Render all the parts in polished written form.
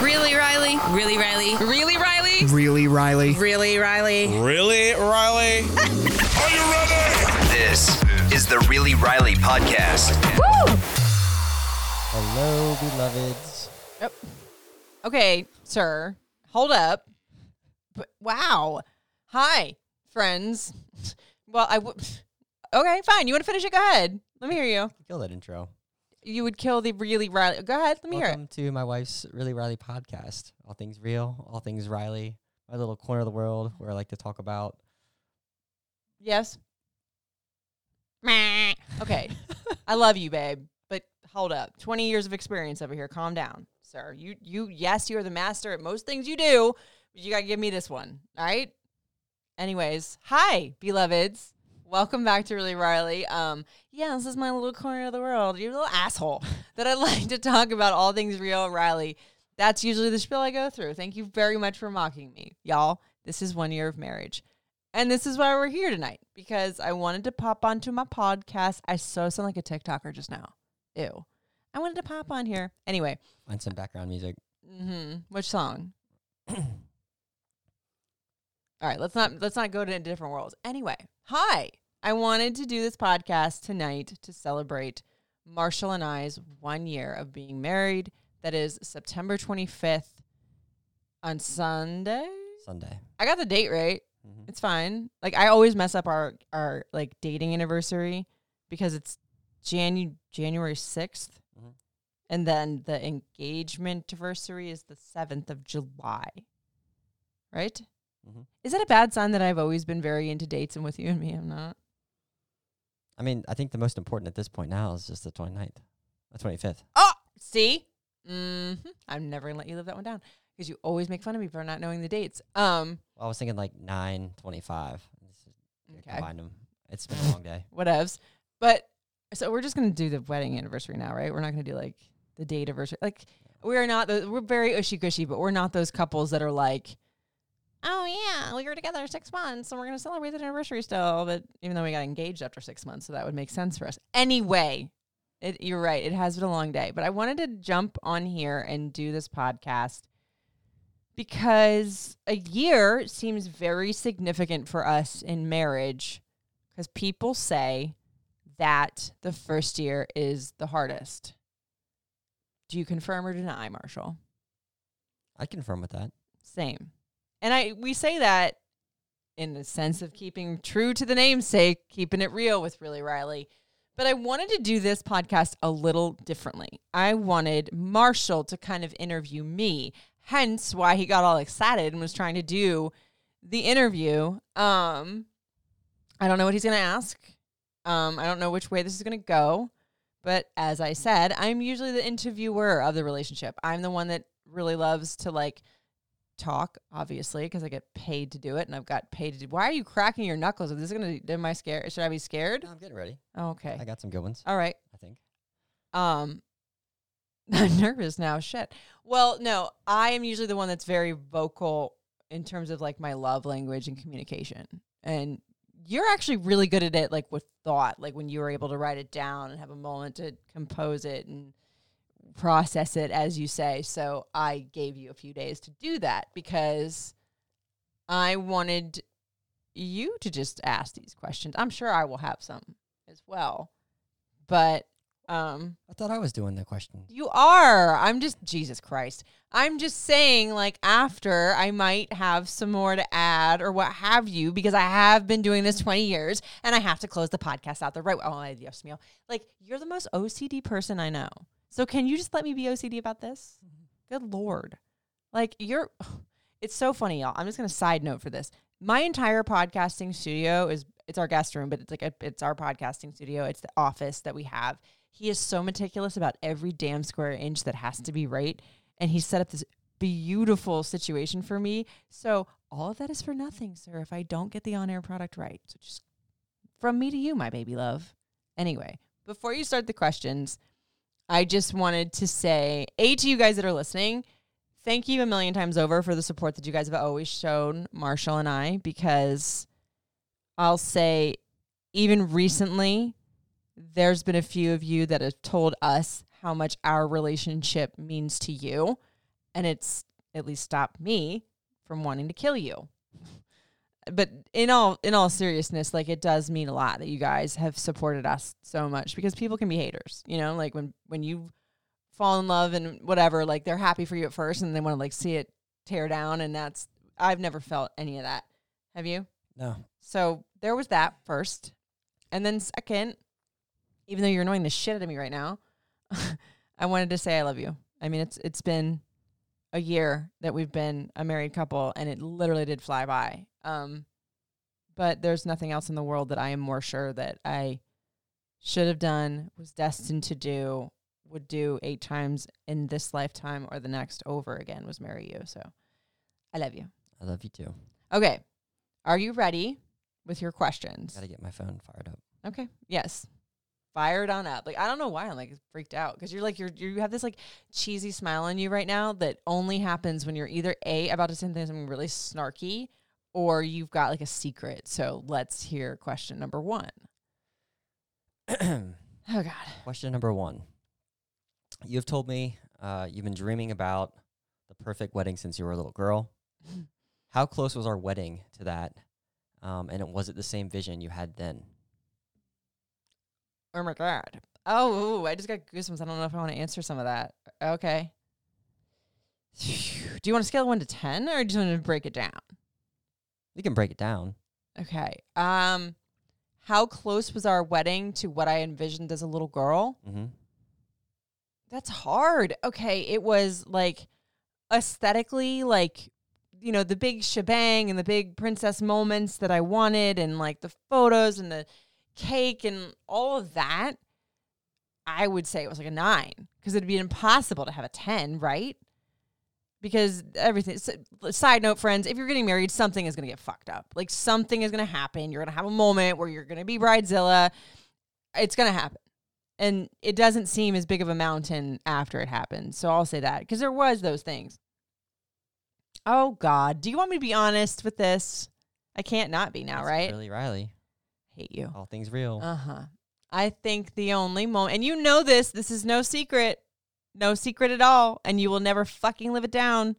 Really Riley, really Riley, really Riley, really Riley, really Riley, really Riley. Are you ready? This is the Really Riley podcast. Woo! Hello, beloveds. Yep. Okay, sir. Hold up. Wow. Hi, friends. Well, okay, fine. You want to finish it? Go ahead. Let me hear you. Kill that intro. You would kill the Really Riley. Go ahead. Let me hear it. Welcome to my wife's Really Riley podcast. All things real. All things Riley. My little corner of the world where I like to talk about. Yes. Okay. I love you, babe. But hold up. 20 years of experience over here. Calm down, sir. Yes, you're the master at most things you do. But you got to give me this one. All right? Anyways. Hi, beloveds. Welcome back to Really Riley. Yeah, this is my little corner of the world. You little asshole that I like to talk about all things real Riley. That's usually the spiel I go through. Thank you very much for mocking me, y'all. This is 1 year of marriage. And this is why we're here tonight, because I wanted to pop onto my podcast. I so sound like a TikToker just now. Ew. I wanted to pop on here. Anyway. And some background music. Mm-hmm. Which song? All right, let's not go to different worlds. Anyway, hi. I wanted to do this podcast tonight to celebrate Marshall and I's 1 year of being married. That is September 25th on Sunday. I got the date right. Mm-hmm. It's fine. Like, I always mess up our like dating anniversary because it's January 6th. Mm-hmm. And then the engagement anniversary is the 7th of July. Right? Mm-hmm. Is that a bad sign that I've always been very into dates and with you and me? I'm not. I mean, I think the most important at this point now is just the 29th, the 25th. Oh, see? Mm-hmm. I'm never going to let you live that one down because you always make fun of me for not knowing the dates. Well, I was thinking like 9/25. Okay. Combine them. It's been a long day. Whatevs. But so we're just going to do the wedding anniversary now, right? We're not going to do like the date anniversary. Like, we're very ushy-gushy, but we're not those couples that are like, oh, yeah, we were together 6 months, and we're going to celebrate the anniversary still, but even though we got engaged after 6 months, so that would make sense for us. Anyway, you're right. It has been a long day, but I wanted to jump on here and do this podcast because a year seems very significant for us in marriage because people say that the first year is the hardest. Do you confirm or deny, Marshall? I confirm with that. Same. And we say that in the sense of keeping true to the namesake, keeping it real with Really Riley. But I wanted to do this podcast a little differently. I wanted Marshall to kind of interview me, hence why he got all excited and was trying to do the interview. I don't know what he's going to ask. I don't know which way this is going to go. But as I said, I'm usually the interviewer of the relationship. I'm the one that really loves to like talk, obviously, because I get paid to do it, and I've got paid to do. Why are you cracking your knuckles? Is this going to, am I scared? Should I be scared? No, I'm getting ready. Oh, okay. I got some good ones. All right. I think. I'm nervous now. Shit. Well, no, I am usually the one that's very vocal in terms of like my love language and communication. And you're actually really good at it, like with thought, like when you were able to write it down and have a moment to compose it and process it, as you say. So I gave you a few days to do that because I wanted you to just ask these questions. I'm sure I will have some as well, but I thought I was doing the question. You are. I'm just, Jesus Christ. I'm just saying, like, after I might have some more to add or what have you, because I have been doing this 20 years and I have to close the podcast out the right way. Oh, yes, Meal. Like, you're the most OCD person I know. So can you just let me be OCD about this? Good Lord. Like, it's so funny, y'all. I'm just going to side note for this. My entire podcasting studio is It's our guest room, but it's our podcasting studio. It's the office that we have. He is so meticulous about every damn square inch that has to be right. And he set up this beautiful situation for me. So all of that is for nothing, sir, if I don't get the on-air product right. So just from me to you, my baby love. Anyway, before you start the questions, I just wanted to say, A, to you guys that are listening, thank you a million times over for the support that you guys have always shown Marshall and I, because I'll say even recently, there's been a few of you that have told us how much our relationship means to you, and it's at least stopped me from wanting to kill you. But in all seriousness, like, it does mean a lot that you guys have supported us so much, because people can be haters, you know, like when you fall in love and whatever, like, they're happy for you at first and they want to like see it tear down. And that's, I've never felt any of that. Have you? No. So there was that first. And then second, even though you're annoying the shit out of me right now, I wanted to say I love you. I mean, it's been a year that we've been a married couple, and it literally did fly by. But there's nothing else in the world that I am more sure that I should have done, was destined to do, would do 8 times in this lifetime or the next over again, was marry you. So I love you. I love you too. Okay. Are you ready with your questions? Gotta get my phone fired up. Okay. Yes. Fired on up. Like, I don't know why I'm like freaked out, because you're like, you have this like cheesy smile on you right now that only happens when you're either A, about to say something really snarky, or you've got like a secret. So let's hear question number 1. Oh, God. Question number 1. You've told me you've been dreaming about the perfect wedding since you were a little girl. How close was our wedding to that? And was it the same vision you had then? Oh, my God. Oh, I just got goosebumps. I don't know if I want to answer some of that. Okay. Do you want to scale 1 to 10, or do you want to break it down? You can break it down. Okay. How close was our wedding to what I envisioned as a little girl? Mm-hmm. That's hard. Okay. It was like aesthetically, like, you know, the big shebang and the big princess moments that I wanted, and like the photos and the cake and all of that. I would say it was like a 9, because it'd be impossible to have a 10, right? Because everything, side note, friends, if you're getting married, something is going to get fucked up. Like, something is going to happen. You're going to have a moment where you're going to be bridezilla. It's going to happen. And it doesn't seem as big of a mountain after it happens. So I'll say that, because there was those things. Oh, God. Do you want me to be honest with this? I can't not be now, that's right? Really Riley. Hate you. All things real. Uh-huh. I think the only moment, and you know this, this is no secret. No secret at all, and you will never fucking live it down.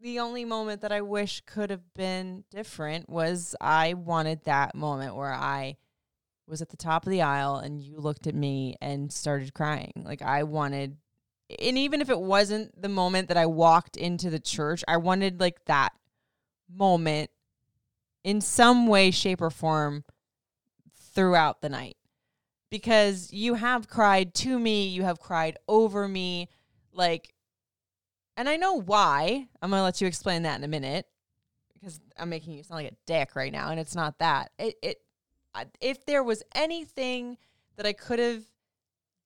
The only moment that I wish could have been different was I wanted that moment where I was at the top of the aisle and you looked at me and started crying. Like, I wanted, and even if it wasn't the moment that I walked into the church, I wanted like that moment in some way, shape, or form throughout the night. Because you have cried to me, you have cried over me, like, and I know why. I'm going to let you explain that in a minute, because I'm making you sound like a dick right now, and it's not that. If there was anything that I could have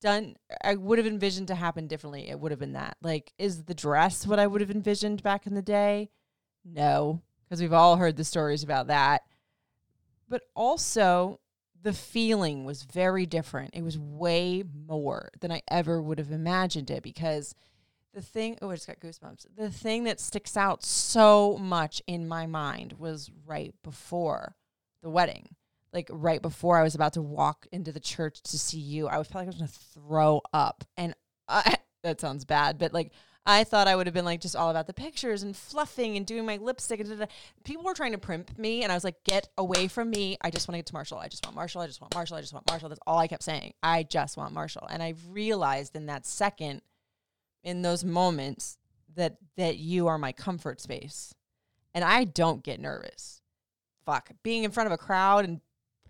done, I would have envisioned to happen differently, it would have been that. Like, is the dress what I would have envisioned back in the day? No, because we've all heard the stories about that. But also, the feeling was very different. It was way more than I ever would have imagined it, because the thing, oh, I just got goosebumps. The thing that sticks out so much in my mind was right before the wedding. Like, right before I was about to walk into the church to see you, I was probably going to throw up. And that sounds bad, but like, I thought I would have been like just all about the pictures and fluffing and doing my lipstick. And people were trying to primp me, and I was like, get away from me. I just want to get to Marshall. I just want Marshall. I just want Marshall. I just want Marshall. That's all I kept saying. I just want Marshall. And I realized in that second, in those moments, that you are my comfort space. And I don't get nervous. Fuck. Being in front of a crowd and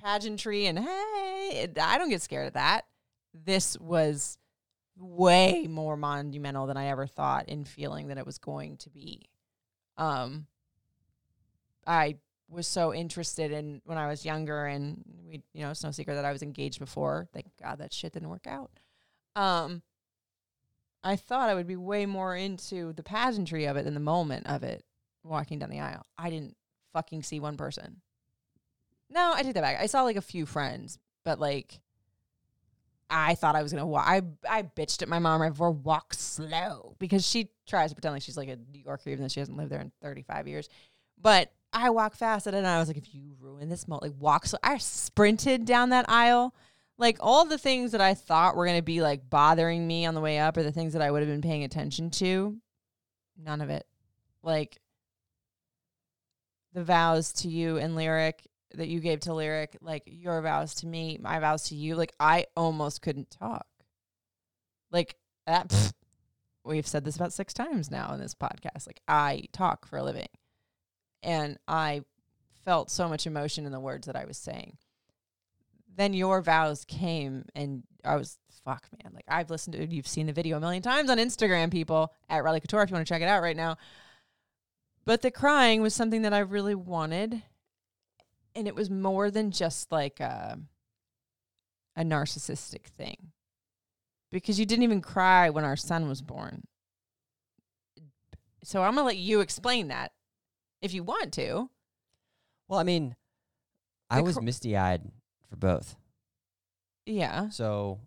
pageantry and hey, I don't get scared of that. This was way more monumental than I ever thought in feeling that it was going to be. I was so interested in when I was younger, and we, you know, it's no secret that I was engaged before. Thank God that shit didn't work out. I thought I would be way more into the pageantry of it than the moment of it walking down the aisle. I didn't fucking see one person. No, I take that back. I saw like a few friends, but like I thought I was going to walk. I bitched at my mom right before, walk slow, because she tries to pretend like she's like a New Yorker, even though she hasn't lived there in 35 years. But I walk fast at it, and I was like, if you ruin this moment, like walk slow. I sprinted down that aisle. Like all the things that I thought were going to be like bothering me on the way up, or the things that I would have been paying attention to, none of it. Like the vows to you and Lyric that you gave to Lyric, like your vows to me, my vows to you. Like I almost couldn't talk. Like that. We've said this about 6 times now in this podcast. Like I talk for a living, and I felt so much emotion in the words that I was saying. Then your vows came, and I was, fuck, man. Like, I've listened to it. You've seen the video a million times on Instagram, people, at Riley Couture, if you want to check it out right now. But the crying was something that I really wanted, and it was more than just, like, a narcissistic thing. Because you didn't even cry when our son was born. So I'm going to let you explain that if you want to. Well, I mean, I was misty-eyed for both. Yeah. So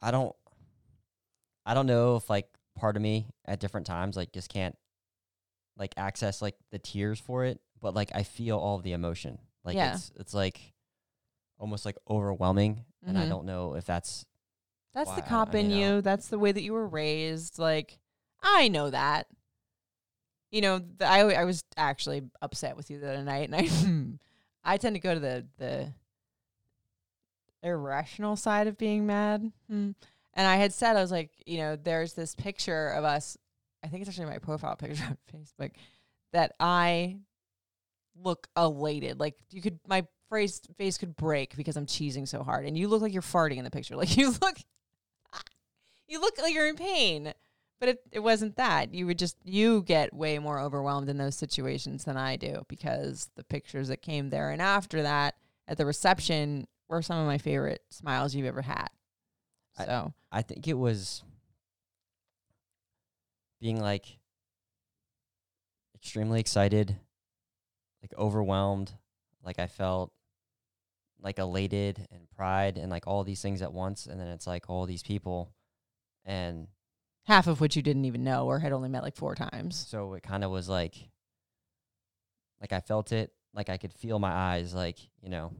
I don't know if like part of me at different times like just can't like access like the tears for it, but like I feel all the emotion. Like yeah. it's like almost like overwhelming, mm-hmm. and I don't know if that's why. The cop in you. That's the way that you were raised. Like I know that. You know, I was actually upset with you the other night, and I tend to go to the irrational side of being mad. And I had said, I was like, you know, there's this picture of us. I think it's actually my profile picture on Facebook, that I look elated. Like my face could break because I'm cheesing so hard. And you look like you're farting in the picture. Like you look like you're in pain. But it wasn't that. You get way more overwhelmed in those situations than I do, because the pictures that came there and after that at the reception were some of my favorite smiles you've ever had. So I think it was being like extremely excited, like overwhelmed, like I felt like elated and pride and like all these things at once, and then it's like all these people and half of which you didn't even know or had only met like 4 times. So it kind of was like I felt it, like I could feel my eyes, like, you know,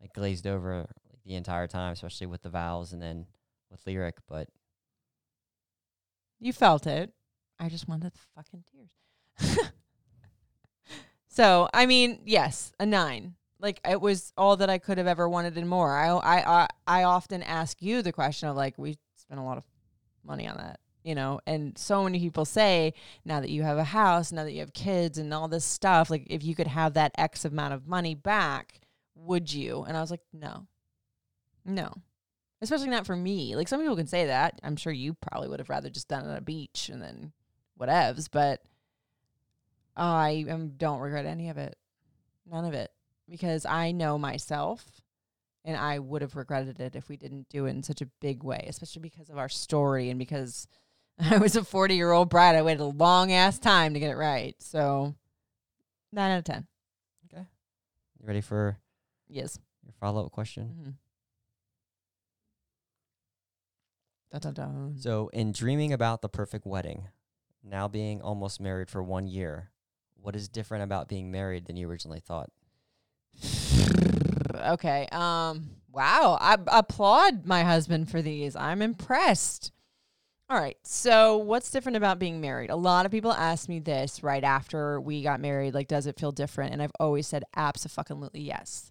like glazed over like the entire time, especially with the vowels and then with Lyric. But you felt it. I just wanted the fucking tears. So, I mean, yes, a 9. Like it was all that I could have ever wanted and more. I often ask you the question of like, we spent a lot of money on that, you know, and so many people say now that you have a house, now that you have kids and all this stuff, like if you could have that X amount of money back, would you? And I was like, no, especially not for me. Like some people can say that. I'm sure you probably would have rather just done it on a beach and then whatevs, but I don't regret any of it, none of it, because I know myself. And I would have regretted it if we didn't do it in such a big way, especially because of our story and because I was a 40-year-old bride. I waited a long-ass time to get it right. So 9 out of 10. Okay. You ready for your follow-up question? Mm-hmm. Dun, dun, dun. So in dreaming about the perfect wedding, now being almost married for 1 year, what is different about being married than you originally thought? Okay. Wow. I applaud my husband for these. I'm impressed. All right. So what's different about being married? A lot of people ask me this right after we got married. Like, does it feel different? And I've always said abso-fucking-lutely yes.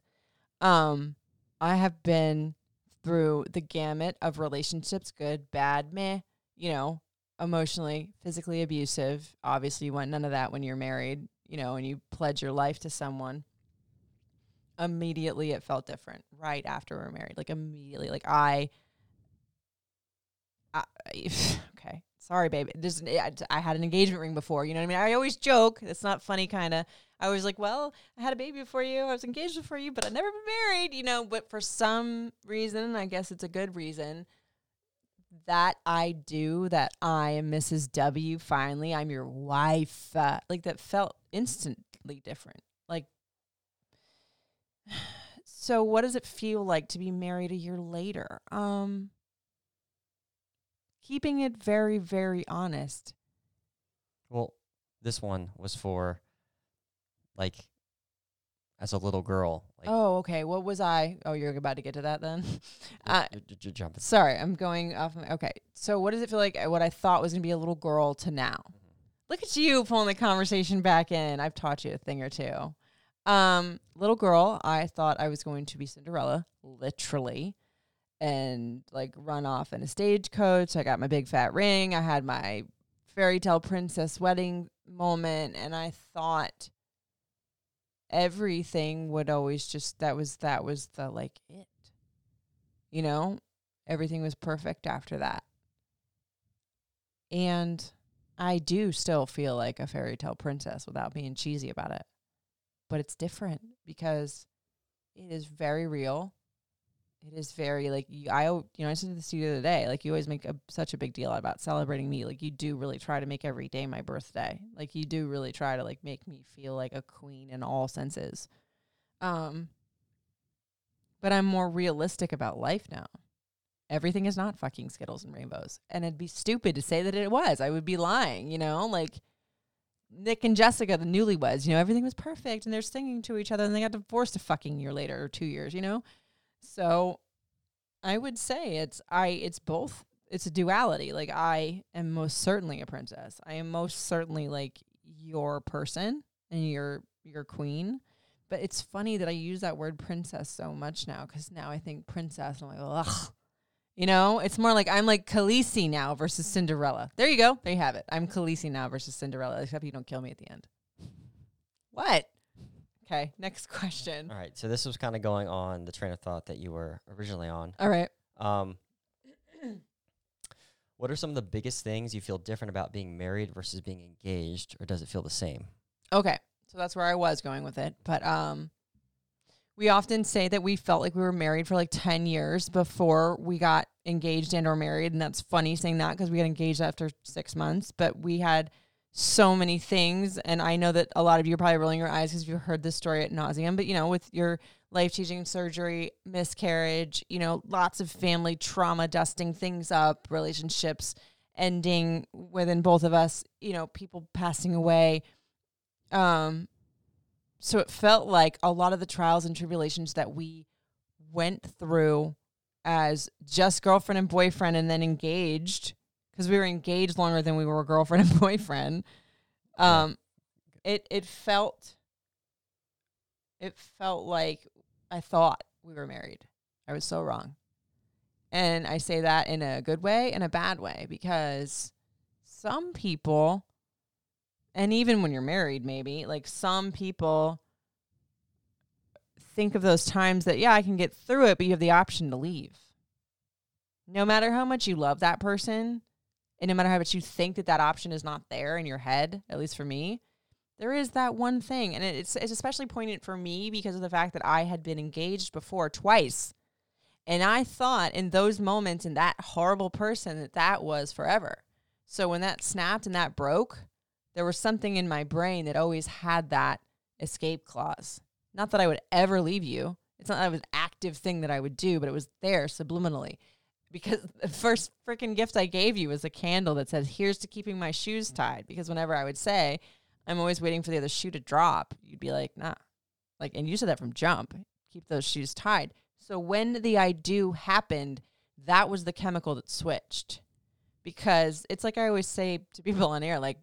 I have been through the gamut of relationships, good, bad, meh, you know, emotionally, physically abusive. Obviously, you want none of that when you're married, you know, and you pledge your life to someone. Immediately it felt different right after we were married. Like immediately, like okay. sorry, babe. I had an engagement ring before. You know what I mean? I always joke. It's not funny, kind of. I was like, well, I had a baby before you. I was engaged before you, but I've never been married, you know. But for some reason, I guess it's a good reason, that I do, that I am Mrs. W. Finally, I'm your wife. Like, that felt instantly different. Like, so what does it feel like to be married a year later? Keeping it very, very honest. Well, this one was for, like, as a little girl. Like, oh, okay. What was I? Oh, you're about to get to that then? Jump. Sorry, I'm going off. Okay. So what does it feel like, what I thought was going to be a little girl to now? Mm-hmm. Look at you pulling the conversation back in. I've taught you a thing or two. Little girl, I thought I was going to be Cinderella, literally, and like run off in a stagecoach. I got my big fat ring. I had my fairy tale princess wedding moment, and I thought everything would always just, that was the, like, it, you know, everything was perfect after that. And I do still feel like a fairy tale princess without being cheesy about it, but it's different because it is very real. It is very, like, I said to the studio the other day, like, you always make such a big deal about celebrating me. Like, you do really try to make every day my birthday. Like, you do really try to, like, make me feel like a queen in all senses. But I'm more realistic about life now. Everything is not fucking Skittles and rainbows. And it'd be stupid to say that it was. I would be lying, you know? Like, Nick and Jessica, the newlyweds, you know, everything was perfect. And they're singing to each other. And they got divorced a fucking year later or 2 years, you know? So I would say it's both. It's a duality. Like, I am most certainly a princess. I am most certainly, like, your person and your queen. But it's funny that I use that word princess so much now, because now I think princess, I'm like, ugh. You know, it's more like I'm like Khaleesi now versus Cinderella. There you go. There you have it. I'm Khaleesi now versus Cinderella, except you don't kill me at the end. What? Okay, next question. All right, so this was kind of going on the train of thought that you were originally on. All right. What are some of the biggest things you feel different about being married versus being engaged, or does it feel the same? Okay, so that's where I was going with it. But we often say that we felt like we were married for like 10 years before we got engaged and or married, and that's funny saying that because we got engaged after 6 months, but we had so many things. And I know that a lot of you are probably rolling your eyes because you've heard this story ad nauseum, but, you know, with your life-changing surgery, miscarriage, you know, lots of family trauma, dusting things up, relationships ending within both of us, you know, people passing away. So it felt like a lot of the trials and tribulations that we went through as just girlfriend and boyfriend and then engaged, because we were engaged longer than we were girlfriend and boyfriend. It felt like I thought we were married. I was so wrong. And I say that in a good way and a bad way, because some people, and even when you're married, maybe, like, some people think of those times that, yeah, I can get through it, but you have the option to leave. No matter how much you love that person, and no matter how much you think that that option is not there in your head, at least for me, there is that one thing. And it's especially poignant for me because of the fact that I had been engaged before twice. And I thought in those moments and that horrible person that was forever. So when that snapped and that broke, there was something in my brain that always had that escape clause. Not that I would ever leave you. It's not that it was an active thing that I would do, but it was there subliminally. Because the first freaking gift I gave you was a candle that says, here's to keeping my shoes tied. Because whenever I would say, I'm always waiting for the other shoe to drop, you'd be like, nah. Like, and you said that from jump, keep those shoes tied. So when the I do happened, that was the chemical that switched. Because it's like I always say to people on air, like,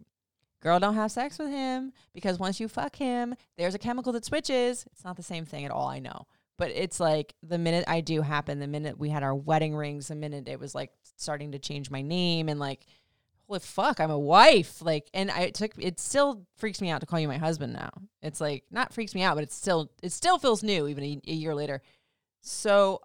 girl, don't have sex with him. Because once you fuck him, there's a chemical that switches. It's not the same thing at all, I know. But it's like the minute I do happen, the minute we had our wedding rings, the minute it was like starting to change my name and like, holy fuck, I'm a wife. Like, and it still freaks me out to call you my husband now. It's like, not freaks me out, but it still feels new even a year later. So,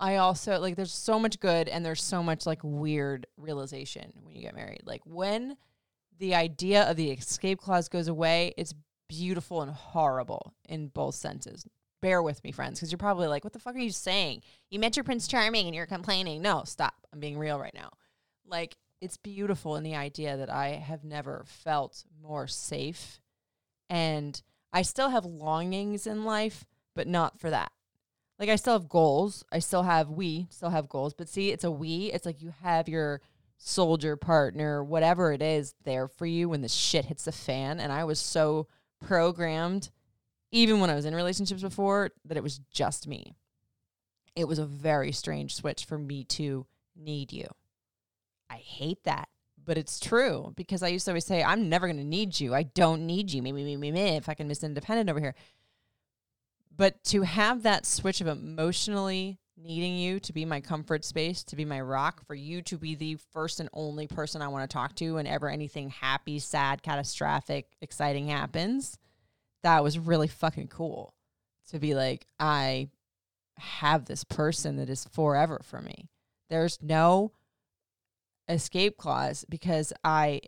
I also, like, there's so much good and there's so much, like, weird realization when you get married. Like, when the idea of the escape clause goes away, it's beautiful and horrible in both senses. Bear with me, friends, because you're probably like, what the fuck are you saying? You met your Prince Charming and you're complaining. No, stop. I'm being real right now. Like, it's beautiful in the idea that I have never felt more safe. And I still have longings in life, but not for that. Like, I still have goals. We still have goals. But see, it's a we. It's like you have your soldier partner, whatever it is, there for you when the shit hits the fan. And I was so programmed, even when I was in relationships before, that it was just me. It was a very strange switch for me to need you. I hate that. But it's true, because I used to always say, I'm never going to need you. I don't need you. Me, if I can miss independent over here. But to have that switch of emotionally needing you to be my comfort space, to be my rock, for you to be the first and only person I want to talk to whenever anything happy, sad, catastrophic, exciting happens, that was really fucking cool. To be like, I have this person that is forever for me. There's no escape clause, because I'm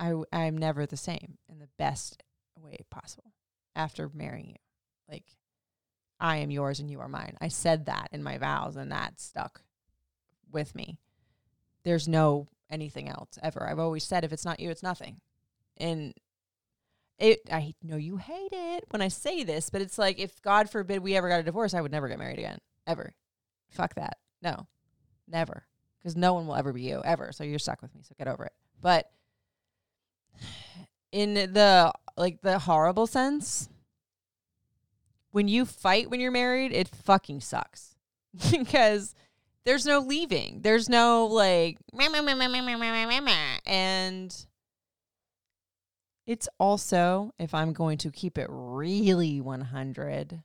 never the same in the best way possible. After marrying you, like, I am yours and you are mine. I said that in my vows, and that stuck with me. There's no anything else ever. I've always said, if it's not you, it's nothing. And I know you hate it when I say this, but it's like, if God forbid we ever got a divorce, I would never get married again, ever. Fuck that. No, never, because no one will ever be you, ever. So you're stuck with me. So get over it. But in the, like, the horrible sense, when you fight when you're married, it fucking sucks because there's no leaving. There's no, like, and it's also, if I'm going to keep it really 100,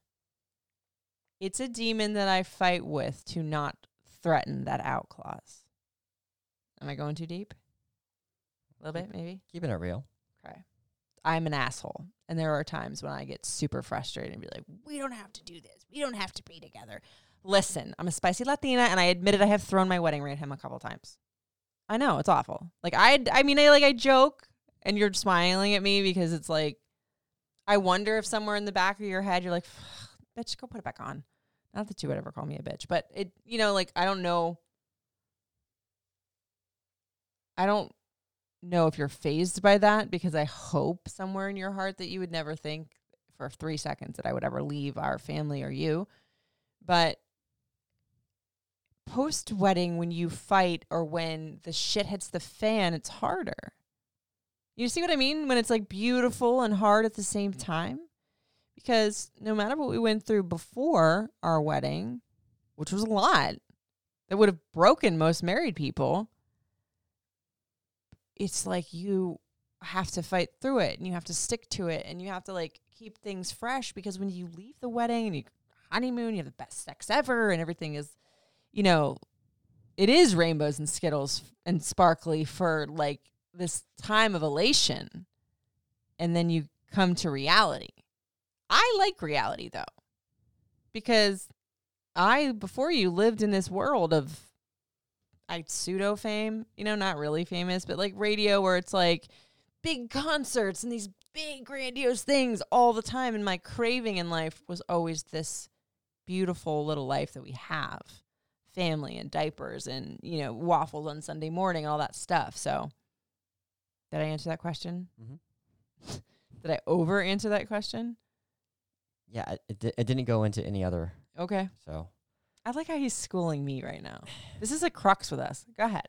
it's a demon that I fight with to not threaten that out clause. Am I going too deep? A little bit, maybe? Keeping it real. Okay. I'm an asshole. And there are times when I get super frustrated and be like, we don't have to do this. We don't have to be together. Listen, I'm a spicy Latina, and I admitted I have thrown my wedding ring at him a couple times. I know, it's awful. Like, I joke, and you're smiling at me because it's like, I wonder if somewhere in the back of your head you're like, bitch, go put it back on. Not that you would ever call me a bitch, but it, you know, like, I don't know. I don't know if you're phased by that, because I hope somewhere in your heart that you would never think for 3 seconds that I would ever leave our family or you. But post-wedding, when you fight or when the shit hits the fan, it's harder. You see what I mean? When it's, like, beautiful and hard at the same time. Because no matter what we went through before our wedding, which was a lot, that would have broken most married people, it's like you have to fight through it, and you have to stick to it, and you have to, like, keep things fresh, because when you leave the wedding and you honeymoon, you have the best sex ever, and everything is, you know, it is rainbows and Skittles and sparkly for, like, this time of elation. And then you come to reality. I like reality, though, because I, before you, lived in this world of pseudo fame, you know, not really famous, but like radio, where it's like big concerts and these big grandiose things all the time. And my craving in life was always this beautiful little life that we have, family and diapers and, you know, waffles on Sunday morning, all that stuff. So did I answer that question? Mm-hmm. Did I over answer that question? Yeah, it didn't go into any other. Okay. So I like how he's schooling me right now. This is a crux with us. Go ahead.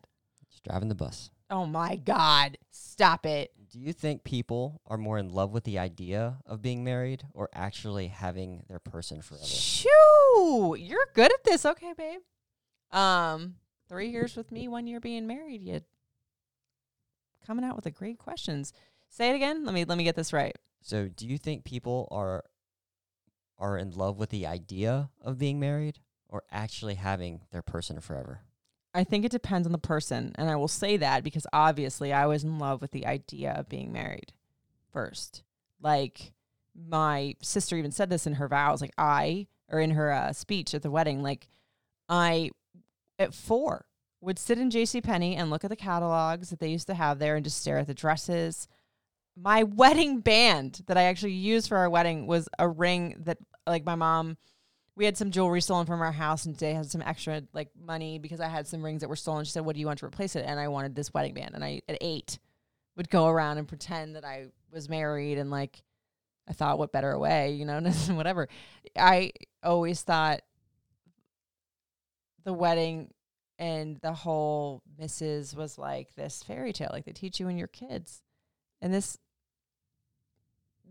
Just driving the bus. Oh, my God. Stop it. Do you think people are more in love with the idea of being married or actually having their person forever? Shoo! You're good at this. Okay, babe. 3 years with me, 1 year being married. You coming out with the great questions. Say it again. Let me get this right. So do you think people are in love with the idea of being married or actually having their person forever? I think it depends on the person. And I will say that because obviously I was in love with the idea of being married first. Like, my sister even said this in her vows. Like, I or in her speech at the wedding, like I at 4 would sit in JCPenney and look at the catalogs that they used to have there and just stare at the dresses. My wedding band that I actually used for our wedding was a ring that, like, my mom, we had some jewelry stolen from our house, and today had some extra, like, money because I had some rings that were stolen. She said, "What do you want to replace it?" And I wanted this wedding band. And I, at 8, would go around and pretend that I was married, and, like, I thought, what better way, you know, whatever. I always thought the wedding and the whole Mrs. was like this fairy tale, like they teach you when you're kids. And this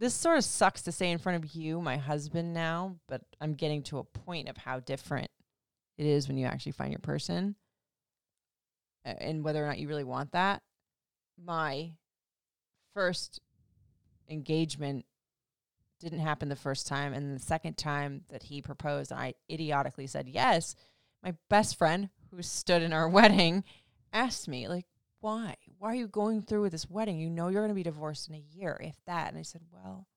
sort of sucks to say in front of you, my husband now, but I'm getting to a point of how different it is when you actually find your person and whether or not you really want that. My first engagement didn't happen the first time. And the second time that he proposed, I idiotically said yes. My best friend who stood in our wedding asked me, like, why? Why are you going through with this wedding? You know you're going to be divorced in a year, if that. And I said, well,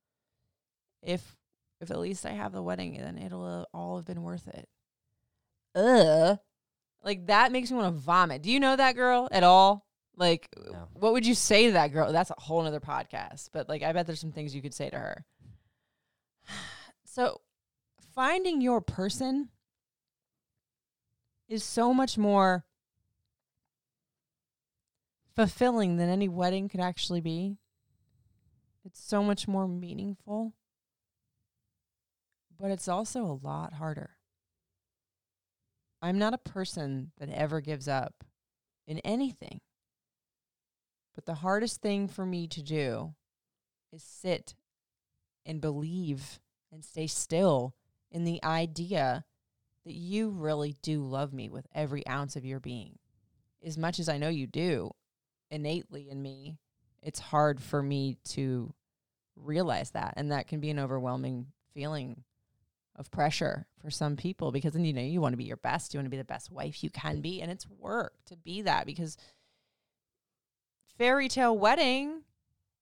if at least I have the wedding, then it'll all have been worth it. Like, that makes me want to vomit. Do you know that girl at all? Like, no. What would you say to that girl? That's a whole nother podcast. But, like, I bet there's some things you could say to her. So finding your person is so much more fulfilling than any wedding could actually be. It's so much more meaningful, but it's also a lot harder. I'm not a person that ever gives up in anything, but the hardest thing for me to do is sit and believe and stay still in the idea that you really do love me with every ounce of your being. As much as I know you do, innately in me, it's hard for me to realize that. And that can be an overwhelming feeling of pressure for some people, because then, you know, you want to be your best. You want to be the best wife you can be. And it's work to be that, because fairy tale wedding,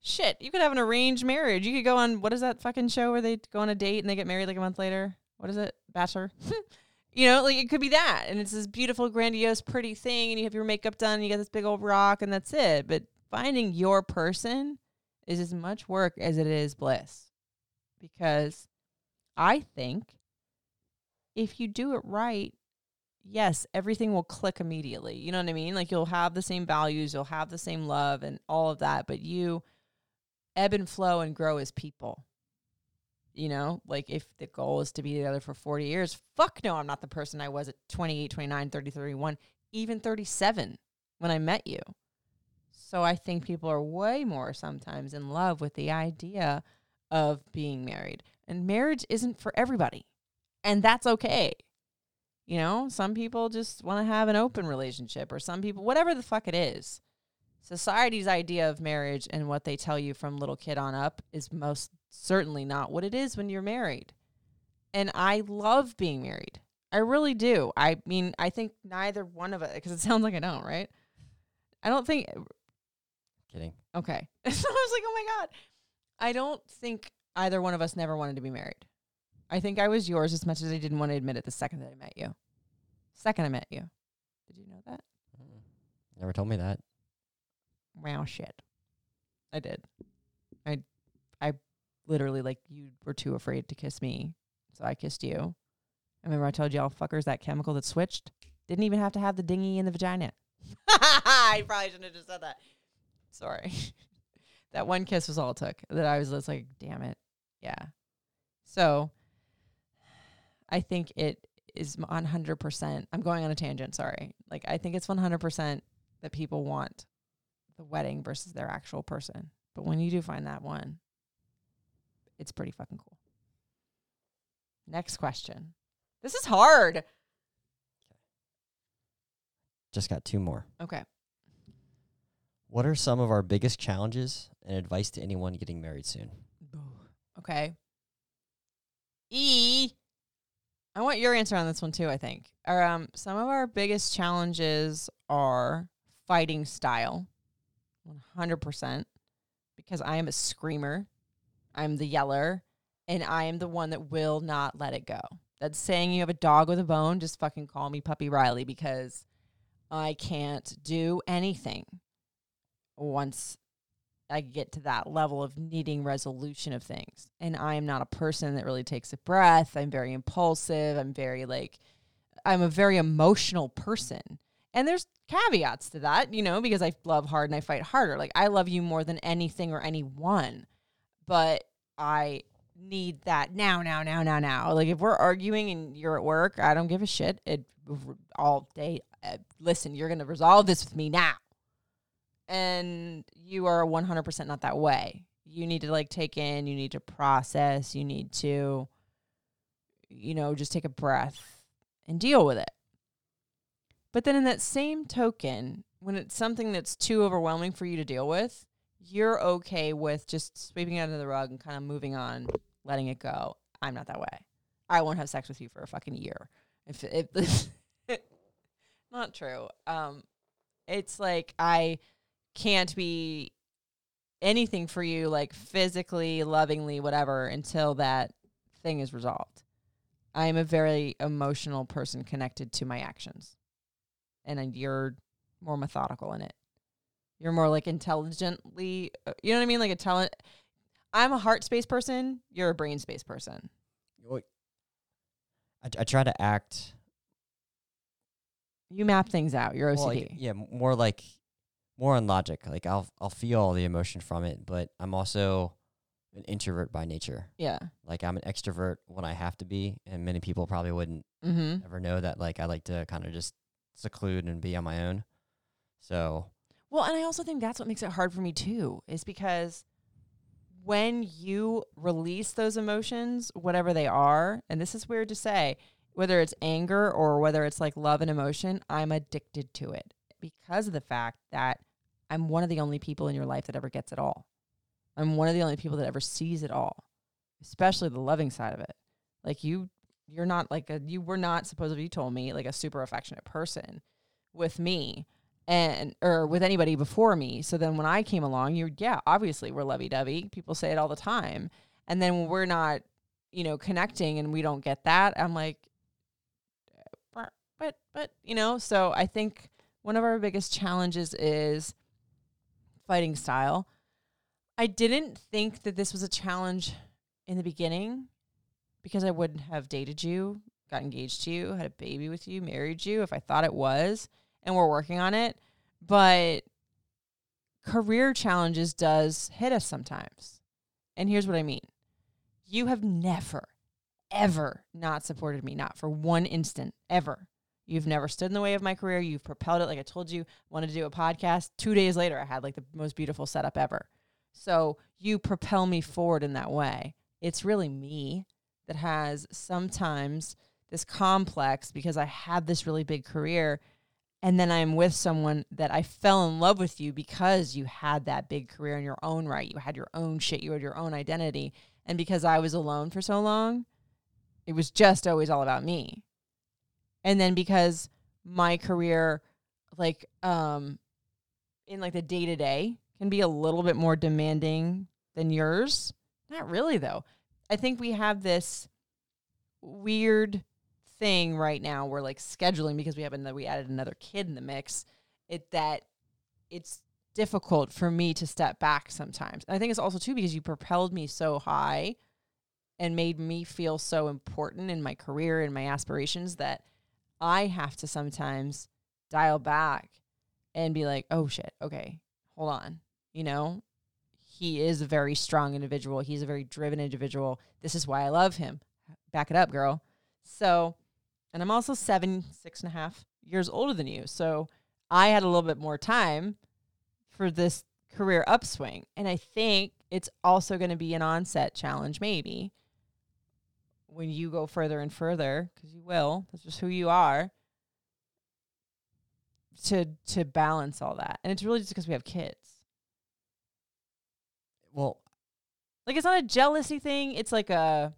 shit, you could have an arranged marriage. You could go on, what is that fucking show where they go on a date and they get married like a month later? What is it? Bachelor? You know, like, it could be that. And it's this beautiful, grandiose, pretty thing. And you have your makeup done. And you got this big old rock. And that's it. But finding your person is as much work as it is bliss. Because I think if you do it right, yes, everything will click immediately. You know what I mean? Like, you'll have the same values. You'll have the same love and all of that. But you ebb and flow and grow as people. You know, like, if the goal is to be together for 40 years, fuck no, I'm not the person I was at 28, 29, 30, 31, even 37 when I met you. So I think people are way more sometimes in love with the idea of being married. And marriage isn't for everybody. And that's okay. You know, some people just want to have an open relationship, or some people, whatever the fuck it is. Society's idea of marriage and what they tell you from little kid on up is most certainly not what it is when you're married. And I love being married. I really do. I mean, I think neither one of us, because it sounds like I don't, right? I don't think. Kidding. Okay. So I was like, oh my God. I don't think either one of us never wanted to be married. I think I was yours as much as I didn't want to admit it the second that I met you. Did you know that? Never told me that. Wow, shit. I did. I literally, like, you were too afraid to kiss me, so I kissed you. I remember I told y'all fuckers that chemical that switched didn't even have to have the dinghy in the vagina. I probably shouldn't have just said that. Sorry. That one kiss was all it took. That I was just like, damn it. Yeah. So I think it is 100%. I'm going on a tangent, sorry. Like, I think it's 100% that people want the wedding versus their actual person. But when you do find that one, it's pretty fucking cool. Next question. This is hard. Just got 2 more. Okay. What are some of our biggest challenges and advice to anyone getting married soon? Okay. I want your answer on this one too, I think. Some of our biggest challenges are fighting style. 100%, because I am a screamer, I'm the yeller, and I am the one that will not let it go. that's saying you have a dog with a bone, just fucking call me Puppy Riley, because I can't do anything once I get to that level of needing resolution of things. And I am not a person that really takes a breath. I'm very impulsive. I'm a very emotional person. And there's caveats to that, you know, because I love hard and I fight harder. Like, I love you more than anything or anyone, but I need that now. Like, if we're arguing and you're at work, I don't give a shit all day. Listen, you're going to resolve this with me now. And you are 100% not that way. You need to, like, take in, you need to process, you need to, you know, just take a breath and deal with it. But then in that same token, when it's something that's too overwhelming for you to deal with, you're okay with just sweeping it under the rug and kind of moving on, letting it go. I'm not that way. I won't have sex with you for a fucking year. Not true. It's like I can't be anything for you, like physically, lovingly, whatever, until that thing is resolved. I'm a very emotional person connected to my actions. And you're more methodical in it. You're more like intelligently, you know what I mean? Like I'm a heart space person. You're a brain space person. I try to act. You map things out. You're OCD. Well, more on logic. Like I'll feel all the emotion from it, but I'm also an introvert by nature. Yeah. Like I'm an extrovert when I have to be, and many people probably wouldn't ever know that. Like I like to kind of just seclude and be on my own. So, well, and I also think that's what makes it hard for me too, is because when you release those emotions, whatever they are, and this is weird to say, whether it's anger or whether it's like love and emotion, I'm addicted to it because of the fact that I'm one of the only people in your life that ever gets it all. I'm one of the only people that ever sees it all, especially the loving side of it. Like you're not like you were not supposedly, you told me, like a super affectionate person with me or with anybody before me. So then when I came along, obviously we're lovey-dovey. People say it all the time. And then when we're not, you know, connecting and we don't get that, I'm like, but, you know, so I think one of our biggest challenges is fighting style. I didn't think that this was a challenge in the beginning, because I wouldn't have dated you, got engaged to you, had a baby with you, married you, if I thought it was, and we're working on it. But career challenges does hit us sometimes. And here's what I mean. You have never, ever not supported me, not for one instant, ever. You've never stood in the way of my career. You've propelled it. Like I told you, wanted to do a podcast. 2 days later, I had like the most beautiful setup ever. So you propel me forward in that way. It's really me that has sometimes this complex because I had this really big career, and then I'm with someone that I fell in love with you because you had that big career in your own right. You had your own shit. You had your own identity. And because I was alone for so long, it was just always all about me. And then because my career, like in like the day-to-day, can be a little bit more demanding than yours. Not really, though. I think we have this weird thing right now. We're like scheduling, because we added another kid in the mix. It's difficult for me to step back sometimes. And I think it's also too because you propelled me so high and made me feel so important in my career and my aspirations that I have to sometimes dial back and be like, oh shit, okay, hold on, you know? He is a very strong individual. He's a very driven individual. This is why I love him. Back it up, girl. So, and I'm also 6.5 years older than you. So I had a little bit more time for this career upswing. And I think it's also going to be an onset challenge maybe when you go further and further, because you will. That's just who you are, to balance all that. And it's really just because we have kids. Well, like it's not a jealousy thing. It's like a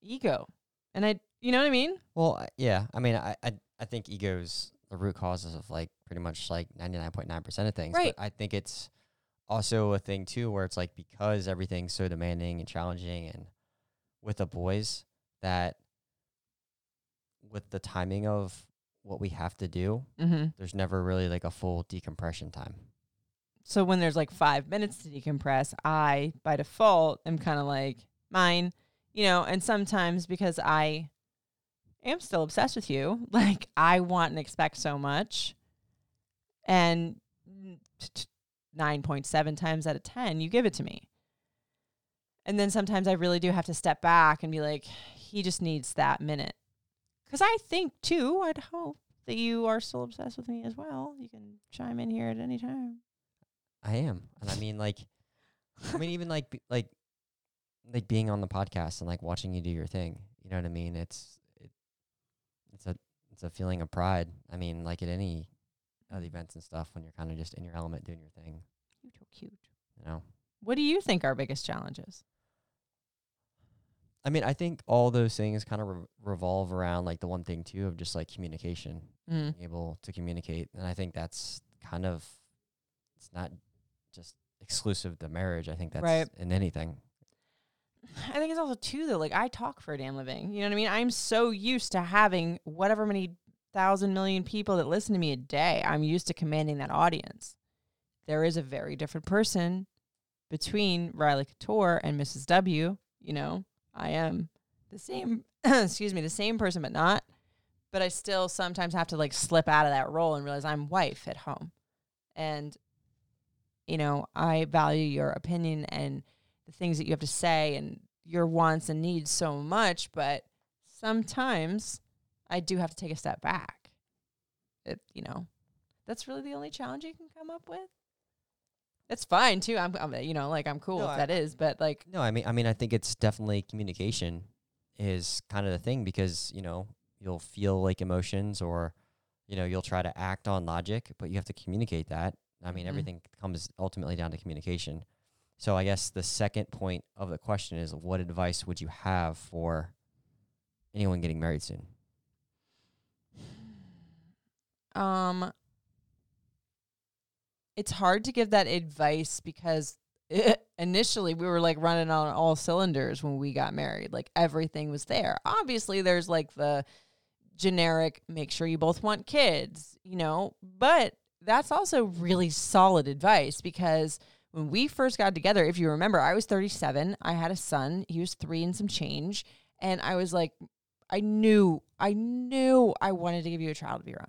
ego. And you know what I mean? Well, yeah. I mean, I think ego is the root causes of like pretty much like 99.9% of things. Right. But I think it's also a thing too, where it's like, because everything's so demanding and challenging and with the boys, that with the timing of what we have to do, mm-hmm. there's never really like a full decompression time. So when there's like 5 minutes to decompress, I, by default, am kind of like mine, you know, and sometimes because I am still obsessed with you, like I want and expect so much. And 9.7 times out of 10, you give it to me. And then sometimes I really do have to step back and be like, he just needs that minute. Because I think, too, I'd hope that you are still obsessed with me as well. You can chime in here at any time. I am. And I mean, like, I mean, even like being on the podcast and like watching you do your thing. You know what I mean? It's a feeling of pride. I mean, like at any of the events and stuff when you're kind of just in your element doing your thing. You're so cute. You know? What do you think our biggest challenge is? I mean, I think all those things kind of revolve around like the one thing too of just like communication, being able to communicate. And I think that's kind of, it's not just exclusive to marriage. I think that's right. In anything. I think it's also too though, like I talk for a damn living. You know what I mean? I'm so used to having whatever many thousand million people that listen to me a day. I'm used to commanding that audience. There is a very different person between Riley Couture and Mrs. W, you know. I am the same, the same person, but not. But I still sometimes have to like slip out of that role and realize I'm wife at home. And, you know, I value your opinion and the things that you have to say and your wants and needs so much. But sometimes I do have to take a step back. It, you know, that's really the only challenge you can come up with. It's fine too. I'm you know, like I'm cool I think it's definitely communication is kind of the thing because, you know, you'll feel like emotions or, you know, you'll try to act on logic, but you have to communicate that. I mean, everything comes ultimately down to communication. So I guess the second point of the question is what advice would you have for anyone getting married soon? It's hard to give that advice because initially we were like running on all cylinders when we got married. Like everything was there. Obviously there's like the generic, make sure you both want kids, you know, but that's also really solid advice because when we first got together, if you remember, I was 37. I had a son. He was 3 and some change. And I was like, I knew I wanted to give you a child of your own.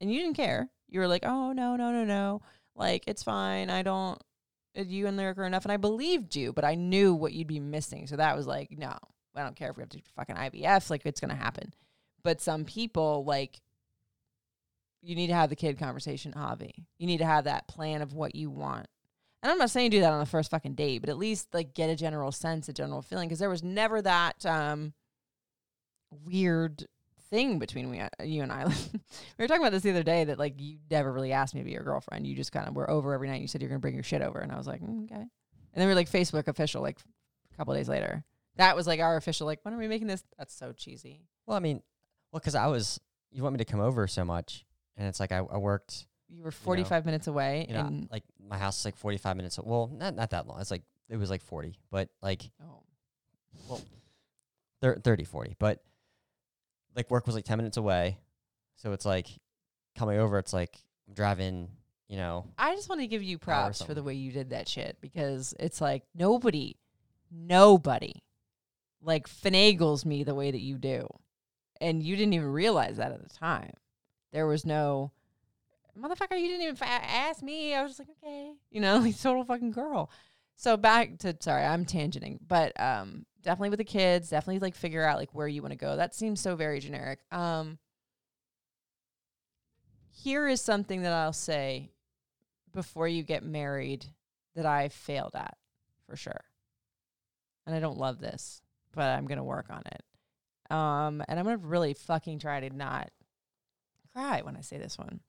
And you didn't care. You were like, oh, no. Like, it's fine. You and Lyric are enough. And I believed you, but I knew what you'd be missing. So that was like, no, I don't care if we have to do fucking IVF. Like, it's going to happen. But some people, like, you need to have the kid conversation, hobby. You need to have that plan of what you want. And I'm not saying do that on the first fucking date, but at least, like, get a general sense, a general feeling. Because there was never that weird thing between you and I. We were talking about this the other day that like you never really asked me to be your girlfriend. You just kind of were over every night. You said you're gonna bring your shit over, and I was like, okay. And then we were like Facebook official like a couple of days later. That was like our official like, when are we making this? That's so cheesy. Well, I mean, because you want me to come over so much, and it's like I worked. You were 45 minutes away, and like my house is like 45 minutes. Well, not that long. It's like it was like 40, but like 30, 40, but. Like work was like 10 minutes away. So it's like coming over, it's like I'm driving, you know. I just want to give you props for the way you did that shit because it's like nobody like finagles me the way that you do. And you didn't even realize that at the time. There was no, motherfucker, you didn't even ask me. I was just like, okay. You know, like total fucking girl. So back to, sorry, I'm tangenting, but definitely with the kids, definitely like figure out like where you want to go. That seems so very generic. Here is something that I'll say before you get married that I failed at for sure. And I don't love this, but I'm going to work on it. And I'm going to really fucking try to not cry when I say this one.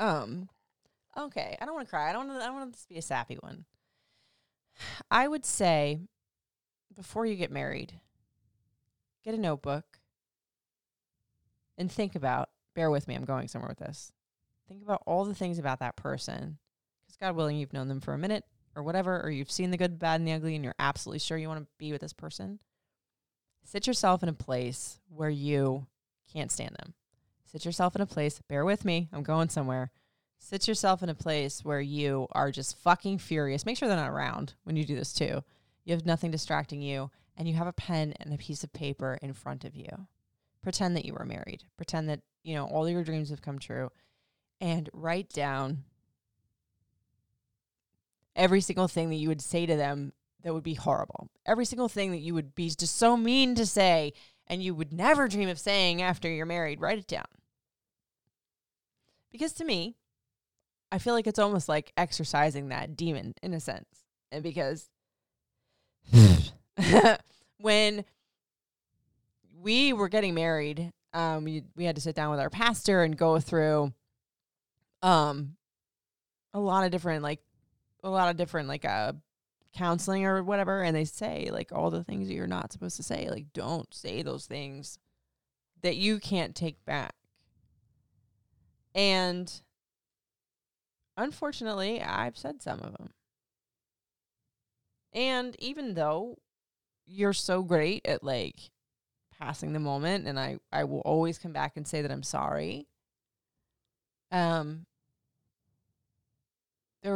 Okay. I don't want to cry. I don't want this to be a sappy one. I would say before you get married, get a notebook and think about, bear with me, I'm going somewhere with this. Think about all the things about that person because God willing, you've known them for a minute or whatever, or you've seen the good, bad, and the ugly, and you're absolutely sure you want to be with this person. Sit yourself in a place where you can't stand them. Sit yourself in a place, bear with me, I'm going somewhere. Sit yourself in a place where you are just fucking furious. Make sure they're not around when you do this too. You have nothing distracting you, and you have a pen and a piece of paper in front of you. Pretend that you were married. Pretend that, you know, all your dreams have come true. And write down every single thing that you would say to them that would be horrible. Every single thing that you would be just so mean to say and you would never dream of saying after you're married. Write it down. Because to me, I feel like it's almost like exercising that demon in a sense. And because when we were getting married, we had to sit down with our pastor and go through a lot of different counseling or whatever, and they say like all the things that you're not supposed to say, like don't say those things that you can't take back. And unfortunately, I've said some of them. And even though you're so great at like passing the moment, and I will always come back and say that I'm sorry, there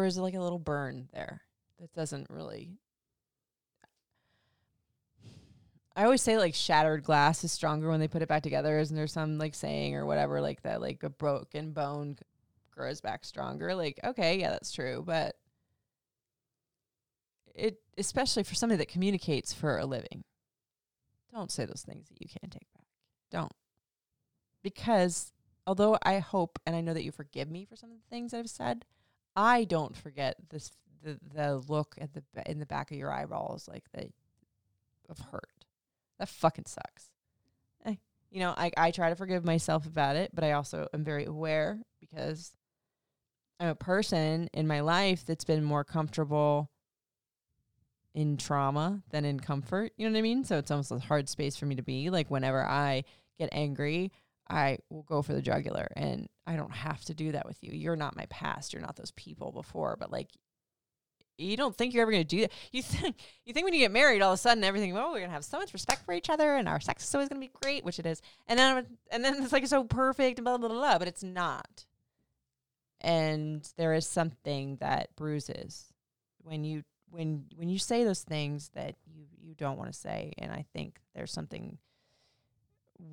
was like a little burn there that doesn't really. I always say like shattered glass is stronger when they put it back together. Isn't there some like saying or whatever like that, like a broken bone grows back stronger? Like, okay, yeah, that's true. But it, especially for somebody that communicates for a living, don't say those things that you can't take back. Don't. Because although I hope and I know that you forgive me for some of the things I've said, I don't forget this the look at in the back of your eyeballs like of hurt. That fucking sucks. You know, I try to forgive myself about it, but I also am very aware because I'm a person in my life that's been more comfortable in trauma than in comfort. You know what I mean? So it's almost a hard space for me to be. Like whenever I get angry, I will go for the jugular, and I don't have to do that with you. You're not my past. You're not those people before, but like, you don't think you're ever going to do that. You think when you get married, all of a sudden everything, oh, we're going to have so much respect for each other and our sex is always going to be great, which it is. And then it's like so perfect and blah, blah, blah, blah, but it's not. And there is something that bruises when you say those things that you don't want to say. And I think there's something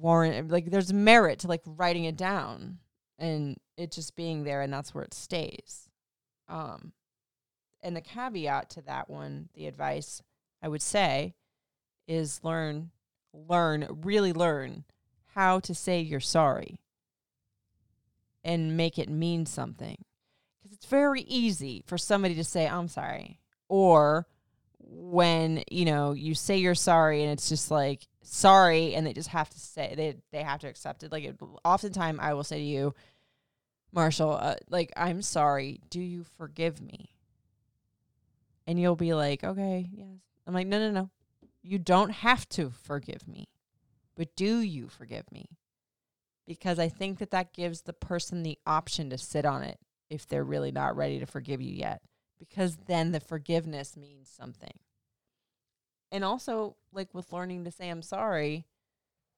like there's merit to like writing it down and it just being there, and that's where it stays. And the caveat to that one, the advice I would say is really learn how to say you're sorry and make it mean something. Because it's very easy for somebody to say, I'm sorry. Or when, you know, you say you're sorry and it's just like, sorry, and they just have to say, they have to accept it. Like oftentimes I will say to you, Marshall, like, I'm sorry. Do you forgive me? And you'll be like, okay, yes. I'm like, no. You don't have to forgive me. But do you forgive me? Because I think that gives the person the option to sit on it if they're really not ready to forgive you yet. Because then the forgiveness means something. And also, like with learning to say I'm sorry,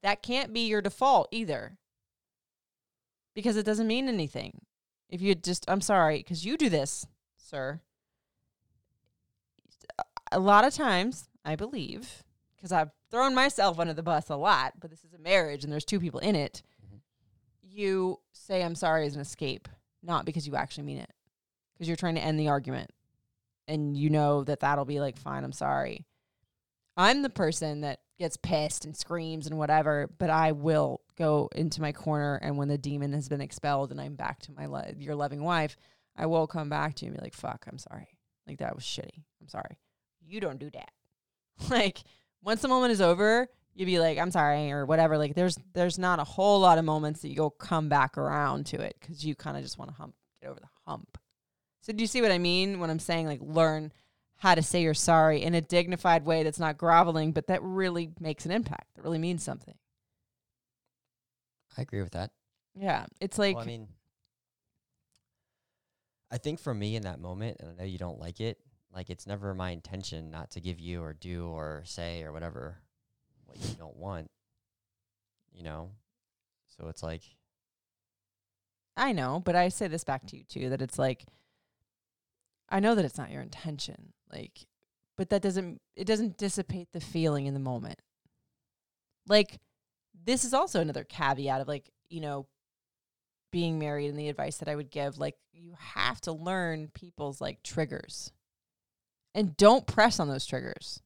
that can't be your default either. Because it doesn't mean anything. If you just, I'm sorry, because you do this, sir. A lot of times, I believe, because I've thrown myself under the bus a lot, but this is a marriage and there's two people in it, you say I'm sorry as an escape, not because you actually mean it, because you're trying to end the argument, and you know that'll be like, fine, I'm sorry. I'm the person that gets pissed and screams and whatever, but I will go into my corner, and when the demon has been expelled and I'm back to my your loving wife, I will come back to you and be like, fuck, I'm sorry. Like, that was shitty. I'm sorry. You don't do that. Like, once the moment is over, you'd be like, I'm sorry, or whatever. Like, there's not a whole lot of moments that you'll come back around to it because you kind of just want to get over the hump. So do you see what I mean when I'm saying, like, learn how to say you're sorry in a dignified way that's not groveling, but that really makes an impact. That really means something. I agree with that. Yeah. It's like... Well, I mean, I think for me in that moment, and I know you don't like it, like, it's never my intention not to give you or do or say or whatever what you don't want, you know? So it's like. I know, but I say this back to you too, that it's like, I know that it's not your intention, like, but that doesn't dissipate the feeling in the moment. Like, this is also another caveat of, like, you know, being married and the advice that I would give, like, you have to learn people's, like, triggers. And don't press on those triggers,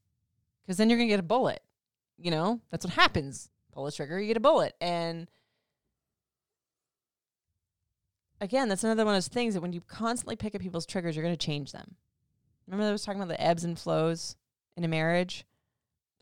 because then you're going to get a bullet. You know, that's what happens. Pull a trigger, you get a bullet. And again, that's another one of those things that when you constantly pick at people's triggers, you're going to change them. Remember I was talking about the ebbs and flows in a marriage?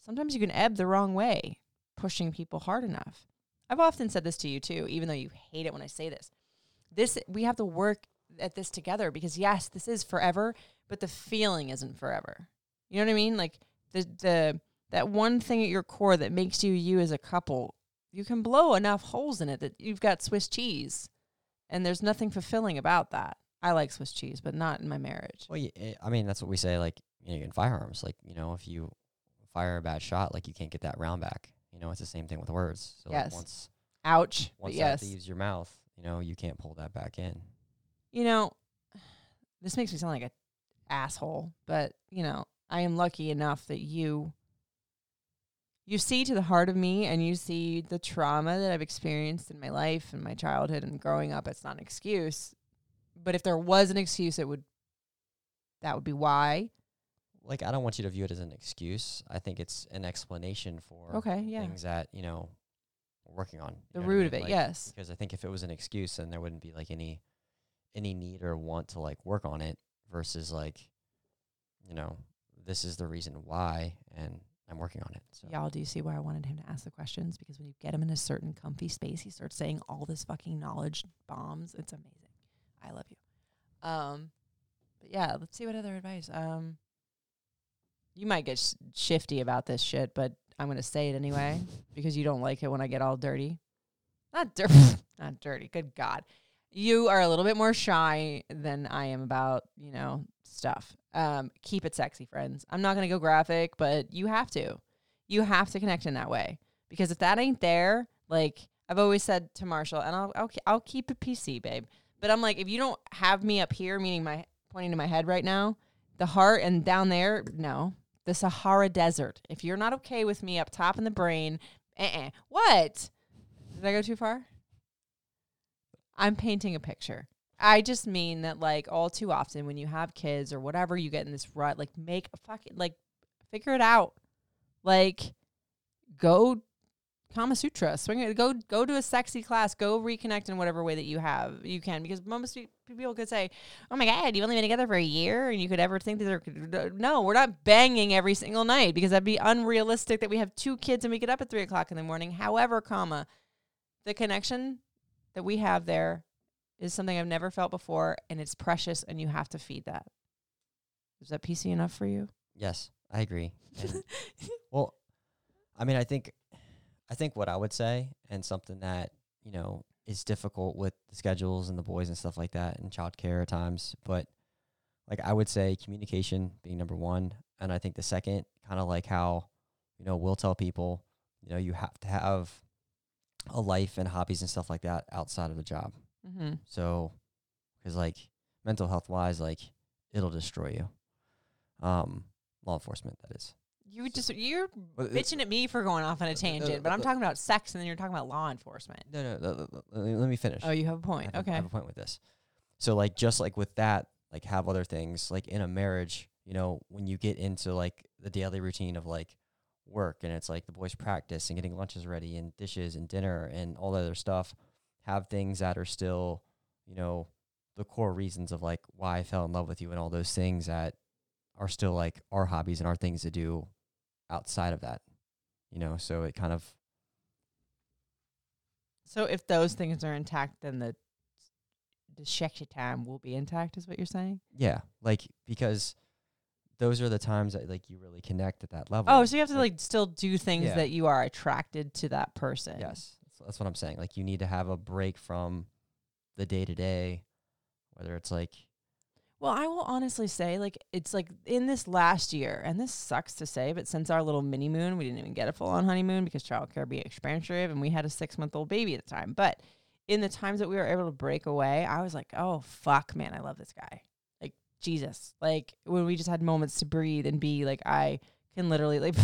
Sometimes you can ebb the wrong way, pushing people hard enough. I've often said this to you too, even though you hate it when I say this. We have to work at this together, because yes, this is forever, but the feeling isn't forever. You know what I mean? Like the that one thing at your core that makes you as a couple, you can blow enough holes in it that you've got Swiss cheese, and there's nothing fulfilling about that. I like Swiss cheese, but not in my marriage. Well, yeah, I mean, that's what we say, like, you know, in firearms, like, you know, if you fire a bad shot, like, you can't get that round back. You know, it's the same thing with words. So yes. Like once yes. That leaves your mouth, you know, you can't pull that back in. You know, this makes me sound like an asshole, but, you know, I am lucky enough that you see to the heart of me, and you see the trauma that I've experienced in my life and my childhood and growing up. It's not an excuse, but if there was an excuse, that would be why. Like, I don't want you to view it as an excuse. I think it's an explanation for things that, you know, we're working on. The root of it, like, yes. Because I think if it was an excuse, then there wouldn't be, like, any need or want to, like, work on it, versus, like, you know, this is the reason why, and I'm working on it. So. Y'all, do you see why I wanted him to ask the questions? Because when you get him in a certain comfy space, he starts saying all this fucking knowledge bombs. It's amazing. I love you. But yeah, let's see what other advice. You might get shifty about this shit, but I'm going to say it anyway because you don't like it when I get all dirty. Not dirty. Good God. You are a little bit more shy than I am about, you know, stuff. Keep it sexy, friends. I'm not going to go graphic, but you have to. You have to connect in that way, because if that ain't there, like I've always said to Marshall, and I'll keep it PC, babe. But I'm like, if you don't have me up here, meaning my pointing to my head right now, the heart, and down there, no. The Sahara Desert. If you're not okay with me up top in the brain, What? Did I go too far? I'm painting a picture. I just mean that, like, all too often when you have kids or whatever, you get in this rut, like, make a fucking, like, figure it out. Like, go Kama Sutra, swing it, go to a sexy class, go reconnect in whatever way that you can, because most people could say, oh my God, you've only been together for a year and you could ever think that they're, no, we're not banging every single night, because that'd be unrealistic that we have two kids and we get up at 3:00 in the morning. However, the connection that we have there is something I've never felt before, and it's precious, and you have to feed that. Is that PC enough for you? Yes, I agree. And, well, I mean, I think what I would say, and something that, you know, is difficult with the schedules and the boys and stuff like that, and childcare at times, but, like, I would say communication being number one. And I think the second, kind of like how, you know, we'll tell people, you know, you have to have a life and hobbies and stuff like that outside of the job. Mm-hmm. So, because, like, mental health wise, like, it'll destroy you. Law enforcement, that is. You're bitching at me for going off on a tangent, but I'm talking about sex, and then you're talking about law enforcement. No, let me finish. Oh, you have a point. I have a point with this. So, like, just like with that, like, have other things, like, in a marriage, you know, when you get into, like, the daily routine of, like, work, and it's, like, the boys' practice and getting lunches ready and dishes and dinner and all the other stuff, have things that are still, you know, the core reasons of, like, why I fell in love with you, and all those things that are still, like, our hobbies and our things to do outside of that, you know? So it kind of. So if those things are intact, then the sexy time will be intact, is what you're saying? Yeah. Like, because those are the times that, like, you really connect at that level. Oh, so you have to, like still do things that you are attracted to that person. Yes. That's what I'm saying. Like, you need to have a break from the day to day, whether it's, like, Well, I will honestly say, like, it's like in this last year, and this sucks to say, but since our little mini moon, we didn't even get a full on honeymoon because childcare being expansive, and we had a 6-month-old baby at the time. But in the times that we were able to break away, I was like, oh, fuck, man, I love this guy. Like, Jesus. Like, when we just had moments to breathe and be like, I can literally, like,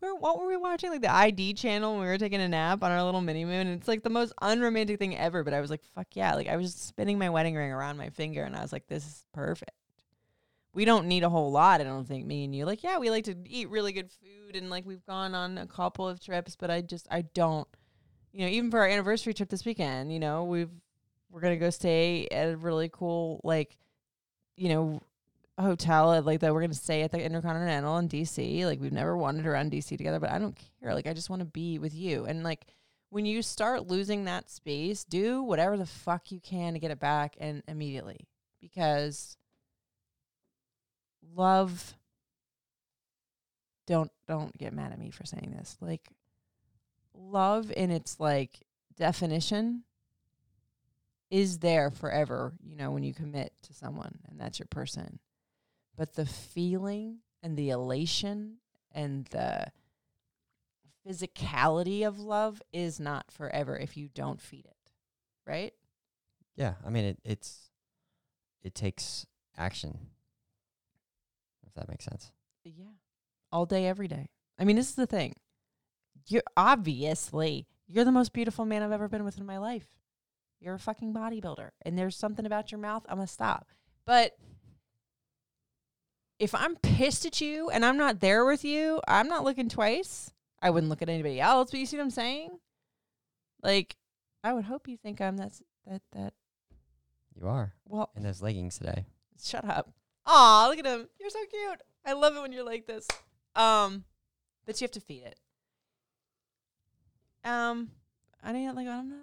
what were we watching? Like, the ID channel when we were taking a nap on our little mini moon. And it's like the most unromantic thing ever. But I was like, fuck yeah. Like, I was just spinning my wedding ring around my finger. And I was like, this is perfect. We don't need a whole lot, I don't think, me and you. Like, yeah, we like to eat really good food. And, like, we've gone on a couple of trips. But I don't, you know, even for our anniversary trip this weekend, you know, we're going to go stay at a really cool, like, you know, hotel at, like, that we're going to stay at the Intercontinental in DC. Like, we've never wanted to run DC together, but I don't care. Like, I just want to be with you. And, like, when you start losing that space, do whatever the fuck you can to get it back, and immediately, because love, don't get mad at me for saying this, like, love in its, like, definition is there forever, you know, when you commit to someone and that's your person. But the feeling and the elation and the physicality of love is not forever if you don't feed it, right? Yeah, I mean, it takes action, if that makes sense. Yeah, all day, every day. I mean, this is the thing. You're the most beautiful man I've ever been with in my life. You're a fucking bodybuilder, and there's something about your mouth. I'm gonna stop, but. If I'm pissed at you and I'm not there with you, I'm not looking twice. I wouldn't look at anybody else, but you see what I'm saying? Like, I would hope you think I'm that. You are. Well, in those leggings today. Shut up. Aw, look at him. You're so cute. I love it when you're like this. But you have to feed it. I'm not thinking any other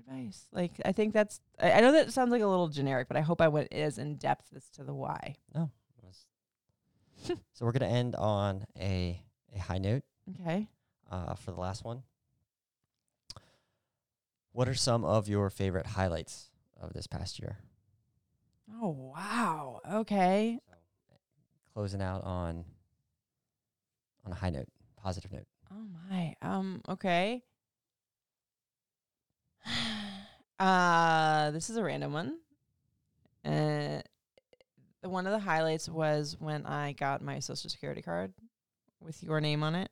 advice. Like, I think that's. I know that sounds like a little generic, but I hope I went as in depth as to the why. No. So we're going to end on a high note. Okay. For the last one. What are some of your favorite highlights of this past year? Oh, wow. Okay. So, closing out on a high note, positive note. Oh, my. Okay. This is a random one. One of the highlights was when I got my Social Security card with your name on it,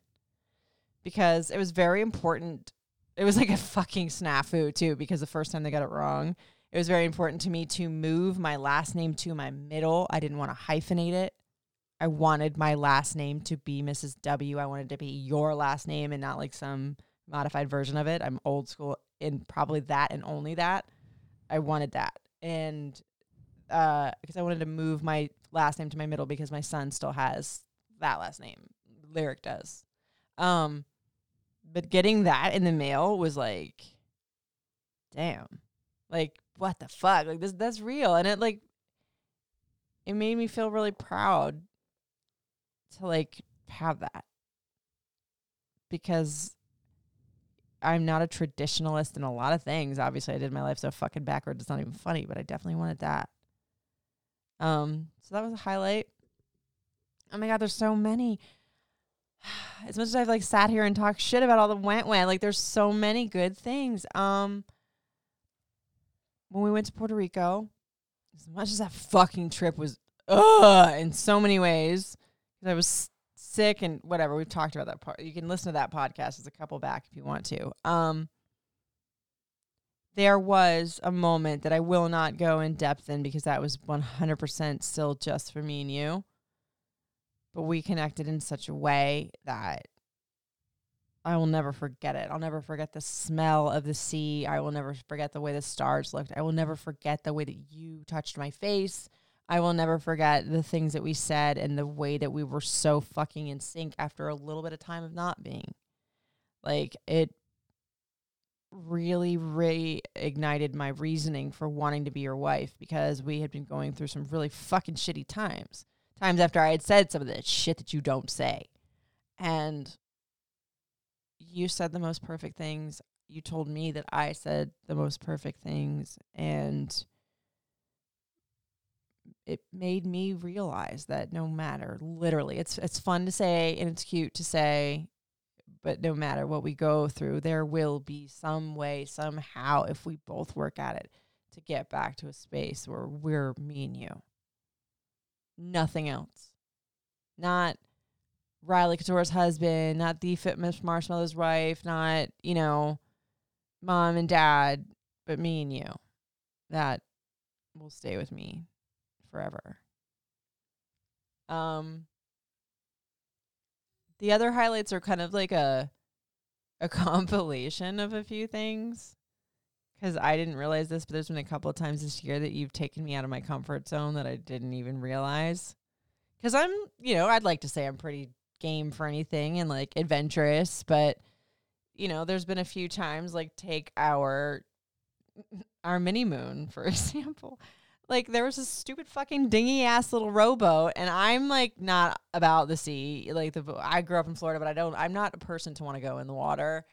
because it was very important. It was like a fucking snafu, too, because the first time they got it wrong, it was very important to me to move my last name to my middle. I didn't want to hyphenate it. I wanted my last name to be Mrs. W. I wanted to be your last name and not like some modified version of it. I'm old school in probably that and only that. I wanted that. And because I wanted to move my last name to my middle because my son still has that last name. Lyric does. But getting that in the mail was like, damn. Like, what the fuck? Like, that's real. And it made me feel really proud to, like, have that. Because I'm not a traditionalist in a lot of things. Obviously, I did my life so fucking backwards. It's not even funny, but I definitely wanted that. So that was a highlight. Oh my God, there's so many. As much as I've like sat here and talked shit about all the went, like there's so many good things. When we went to Puerto Rico, as much as that fucking trip was in so many ways, because I was sick and whatever, we've talked about that part. You can listen to that podcast. It's a couple back if you want to. There was a moment that I will not go in depth in because that was 100% still just for me and you. But we connected in such a way that I will never forget it. I'll never forget the smell of the sea. I will never forget the way the stars looked. I will never forget the way that you touched my face. I will never forget the things that we said and the way that we were so fucking in sync after a little bit of time of not being. Like, it really reignited my reasoning for wanting to be your wife, because we had been going through some really fucking shitty times after I had said some of the shit that you don't say. And you said the most perfect things. You told me that I said the most perfect things. And it made me realize that no matter, literally, it's fun to say and it's cute to say, but no matter what we go through, there will be some way, somehow, if we both work at it, to get back to a space where we're me and you. Nothing else. Not Riley Couture's husband, not the Fit Marshmallow's wife, not, you know, mom and dad, but me and you. That will stay with me forever. The other highlights are kind of like a compilation of a few things, because I didn't realize this, but there's been a couple of times this year that you've taken me out of my comfort zone that I didn't even realize. Because I'm, you know, I'd like to say I'm pretty game for anything and like adventurous, but you know, there's been a few times, like take our mini moon, for example. Like there was this stupid fucking dingy ass little rowboat, and I'm like not about the sea. Like I grew up in Florida, but I'm not a person to want to go in the water.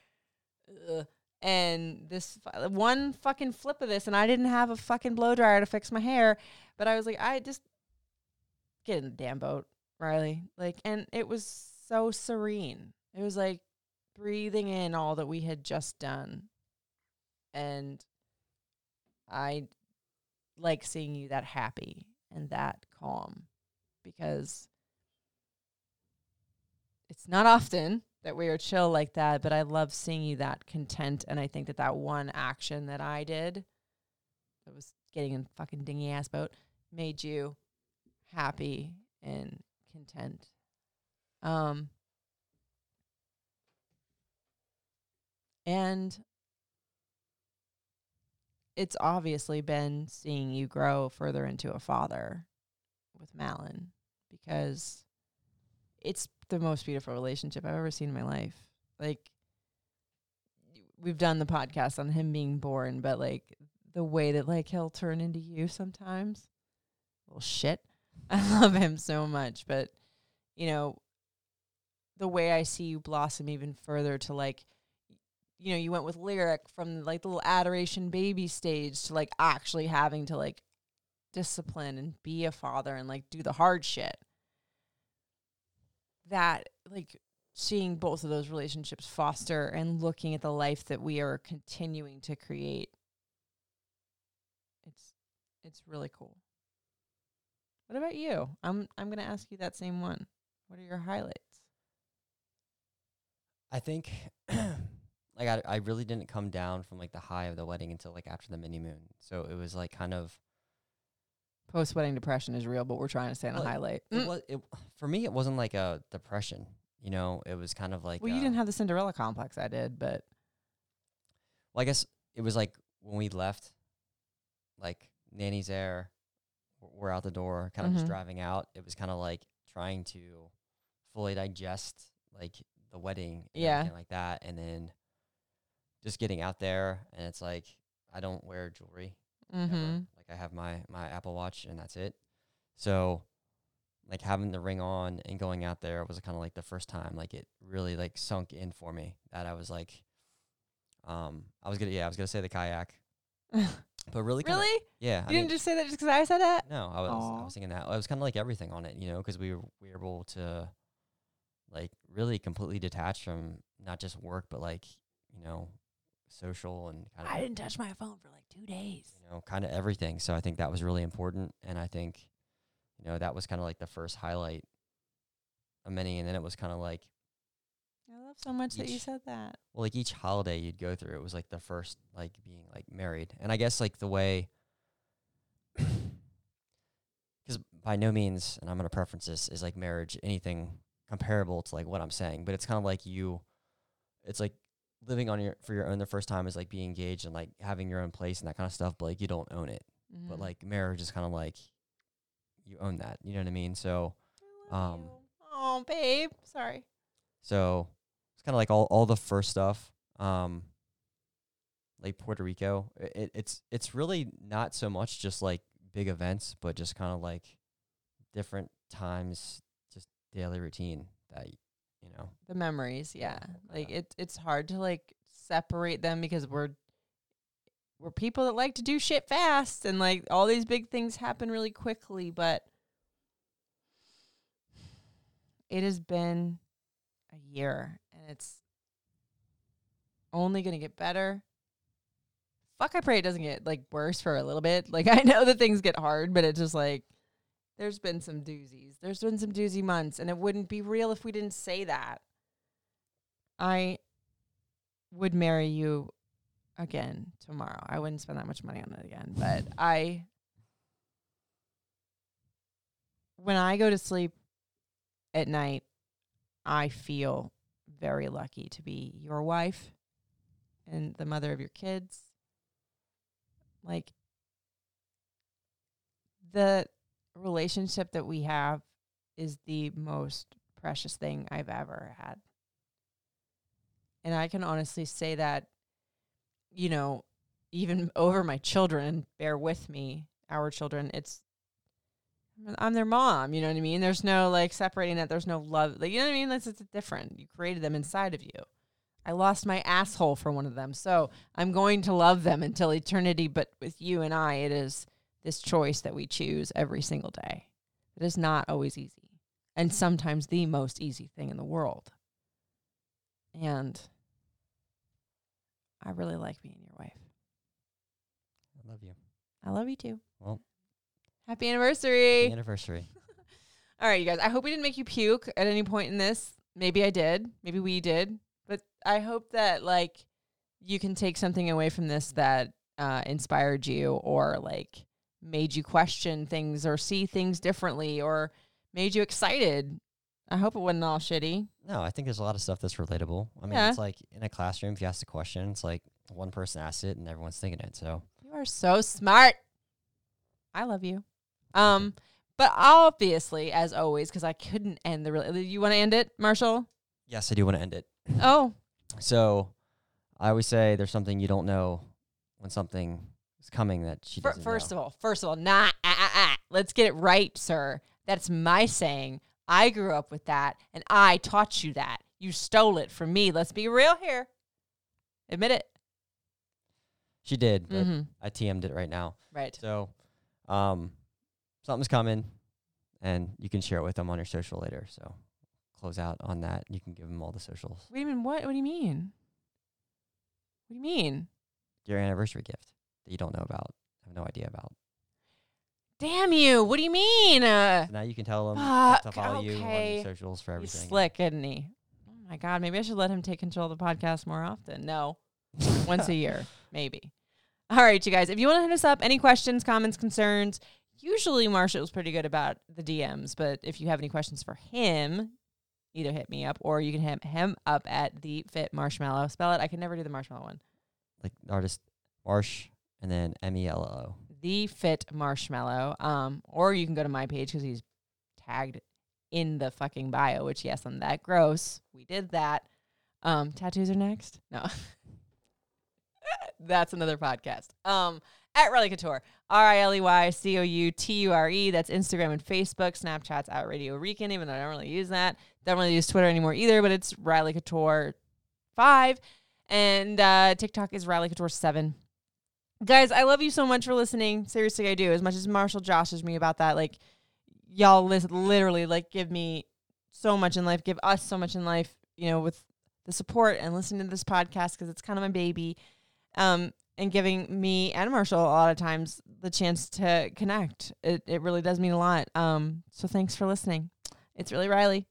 Ugh. And this one fucking flip of this, and I didn't have a fucking blow dryer to fix my hair, but I was like, I just get in the damn boat, Riley. Like, and it was so serene. It was like breathing in all that we had just done. And I like seeing you that happy and that calm, because it's not often that we are chill like that, but I love seeing you that content. And I think that that one action that I did, that was getting in a fucking dingy ass boat, made you happy and content. And it's obviously been seeing you grow further into a father with Malin, because it's the most beautiful relationship I've ever seen in my life. Like, we've done the podcast on him being born, but like the way that like he'll turn into you sometimes, little shit. I love him so much, but you know, the way I see you blossom even further to like, you know, you went with Lyric from like the little adoration baby stage to like actually having to like discipline and be a father and like do the hard shit. That like seeing both of those relationships foster and looking at the life that we are continuing to create. It's really cool. What about you? I'm gonna ask you that same one. What are your highlights? I think like I really didn't come down from like the high of the wedding until like after the mini moon. So it was like kind of post-wedding depression is real, but we're trying to stay on a highlight. For me, it wasn't like a depression. You know, it was kind of like... Well, you didn't have the Cinderella complex, I did, but... Well, I guess it was like when we left, like Nanny's there, we're out the door, kind of just driving out. It was kind of like trying to fully digest like the wedding and everything like that. And then... just getting out there, and it's like, I don't wear jewelry. Mm-hmm. Like, I have my Apple Watch, and that's it. So, like, having the ring on and going out there was kind of, like, the first time. Like, it really, like, sunk in for me that I was, like, I was going to say the kayak. But really? Kinda, really? Yeah. I mean, just say that just because I said that? No, I was thinking that. I was kind of, like, everything on it, you know, because we were able to, like, really completely detach from not just work, but, like, you know, social and kind of... I didn't touch my phone for like 2 days. You know, kind of everything. So I think that was really important. And I think, you know, that was kind of like the first highlight of many. And then it was kind of like... I love so much that you said that. Well, like each holiday you'd go through, it was like the first, like being like married. And I guess like the way... Because by no means, and I'm going to preference this, is like marriage anything comparable to like what I'm saying. But it's kind of like you... It's like... living on your own the first time is like being engaged and like having your own place and that kind of stuff, but like you don't own it. Mm-hmm. But like marriage is kind of like you own that, you know what I mean? So oh babe, sorry. So it's kind of like all the first stuff. Like Puerto Rico, it's really not so much just like big events, but just kind of like different times, just daily routine that you know, the memories. Yeah. Like it's hard to like separate them because we're we're people that like to do shit fast, and like all these big things happen really quickly, but it has been a year and it's only going to get better. Fuck, I pray it doesn't get like worse for a little bit. Like, I know that things get hard, but it's just like, there's been some doozies. There's been some doozy months, and it wouldn't be real if we didn't say that. I would marry you again tomorrow. I wouldn't spend that much money on it again, but when I go to sleep at night, I feel very lucky to be your wife and the mother of your kids. Like, the relationship that we have is the most precious thing I've ever had. And I can honestly say that, you know, even over my children, bear with me, our children, it's, I'm their mom, you know what I mean? There's no, like, separating that. There's no love. Like, you know what I mean? That's it's different. You created them inside of you. I lost my asshole for one of them, so I'm going to love them until eternity, but with you and I, it is this choice that we choose every single day. It is not always easy, and sometimes the most easy thing in the world. And I really like being your wife. I love you. I love you too. Well, happy anniversary. Happy anniversary. All right, you guys. I hope we didn't make you puke at any point in this. Maybe I did. Maybe we did. But I hope that, like, you can take something away from this that inspired you, or, like, made you question things or see things differently, or made you excited. I hope it wasn't all shitty. No, I think there's a lot of stuff that's relatable. I mean, yeah. It's like in a classroom, if you ask a question, it's like one person asks it and everyone's thinking it. So you are so smart. I love you. But obviously, as always, because I couldn't end the really. You want to end it, Marshall? Yes, I do want to end it. Oh. So I always say there's something you don't know when something is coming that she doesn't know. First of all, let's get it right, sir. That's my saying. I grew up with that, and I taught you that. You stole it from me. Let's be real here. Admit it. She did, but I TM'd it right now. Right. So something's coming, and you can share it with them on your social later. So close out on that. You can give them all the socials. Wait a minute, what? What do you mean? What do you mean? Your anniversary gift that you don't know about, have no idea about. Damn you. What do you mean? So now you can tell him to follow you on your socials for everything. He's slick, isn't he? Oh, my God. Maybe I should let him take control of the podcast more often. No. Once a year. Maybe. All right, you guys. If you want to hit us up, any questions, comments, concerns, usually Marshall's pretty good about the DMs. But if you have any questions for him, either hit me up or you can hit him up at The Fit Marshmallow. Spell it. I can never do the marshmallow one. Like artist Marsh and then Mello. The Fit Marshmallow. Or you can go to my page because he's tagged in the fucking bio, which, yes, I'm that gross. We did that. Tattoos are next. No. That's another podcast. At Riley Couture. RileyCouture. That's Instagram and Facebook. Snapchat's at Radio Rican, even though I don't really use that. Don't really use Twitter anymore either, but it's Riley Couture 5. And TikTok is Riley Couture 7. Guys, I love you so much for listening. Seriously, I do. As much as Marshall joshes me about that, like, y'all literally, like, give me so much in life, give us so much in life, you know, with the support and listening to this podcast because it's kind of my baby, and giving me and Marshall a lot of times the chance to connect. It really does mean a lot. So thanks for listening. It's Really Riley.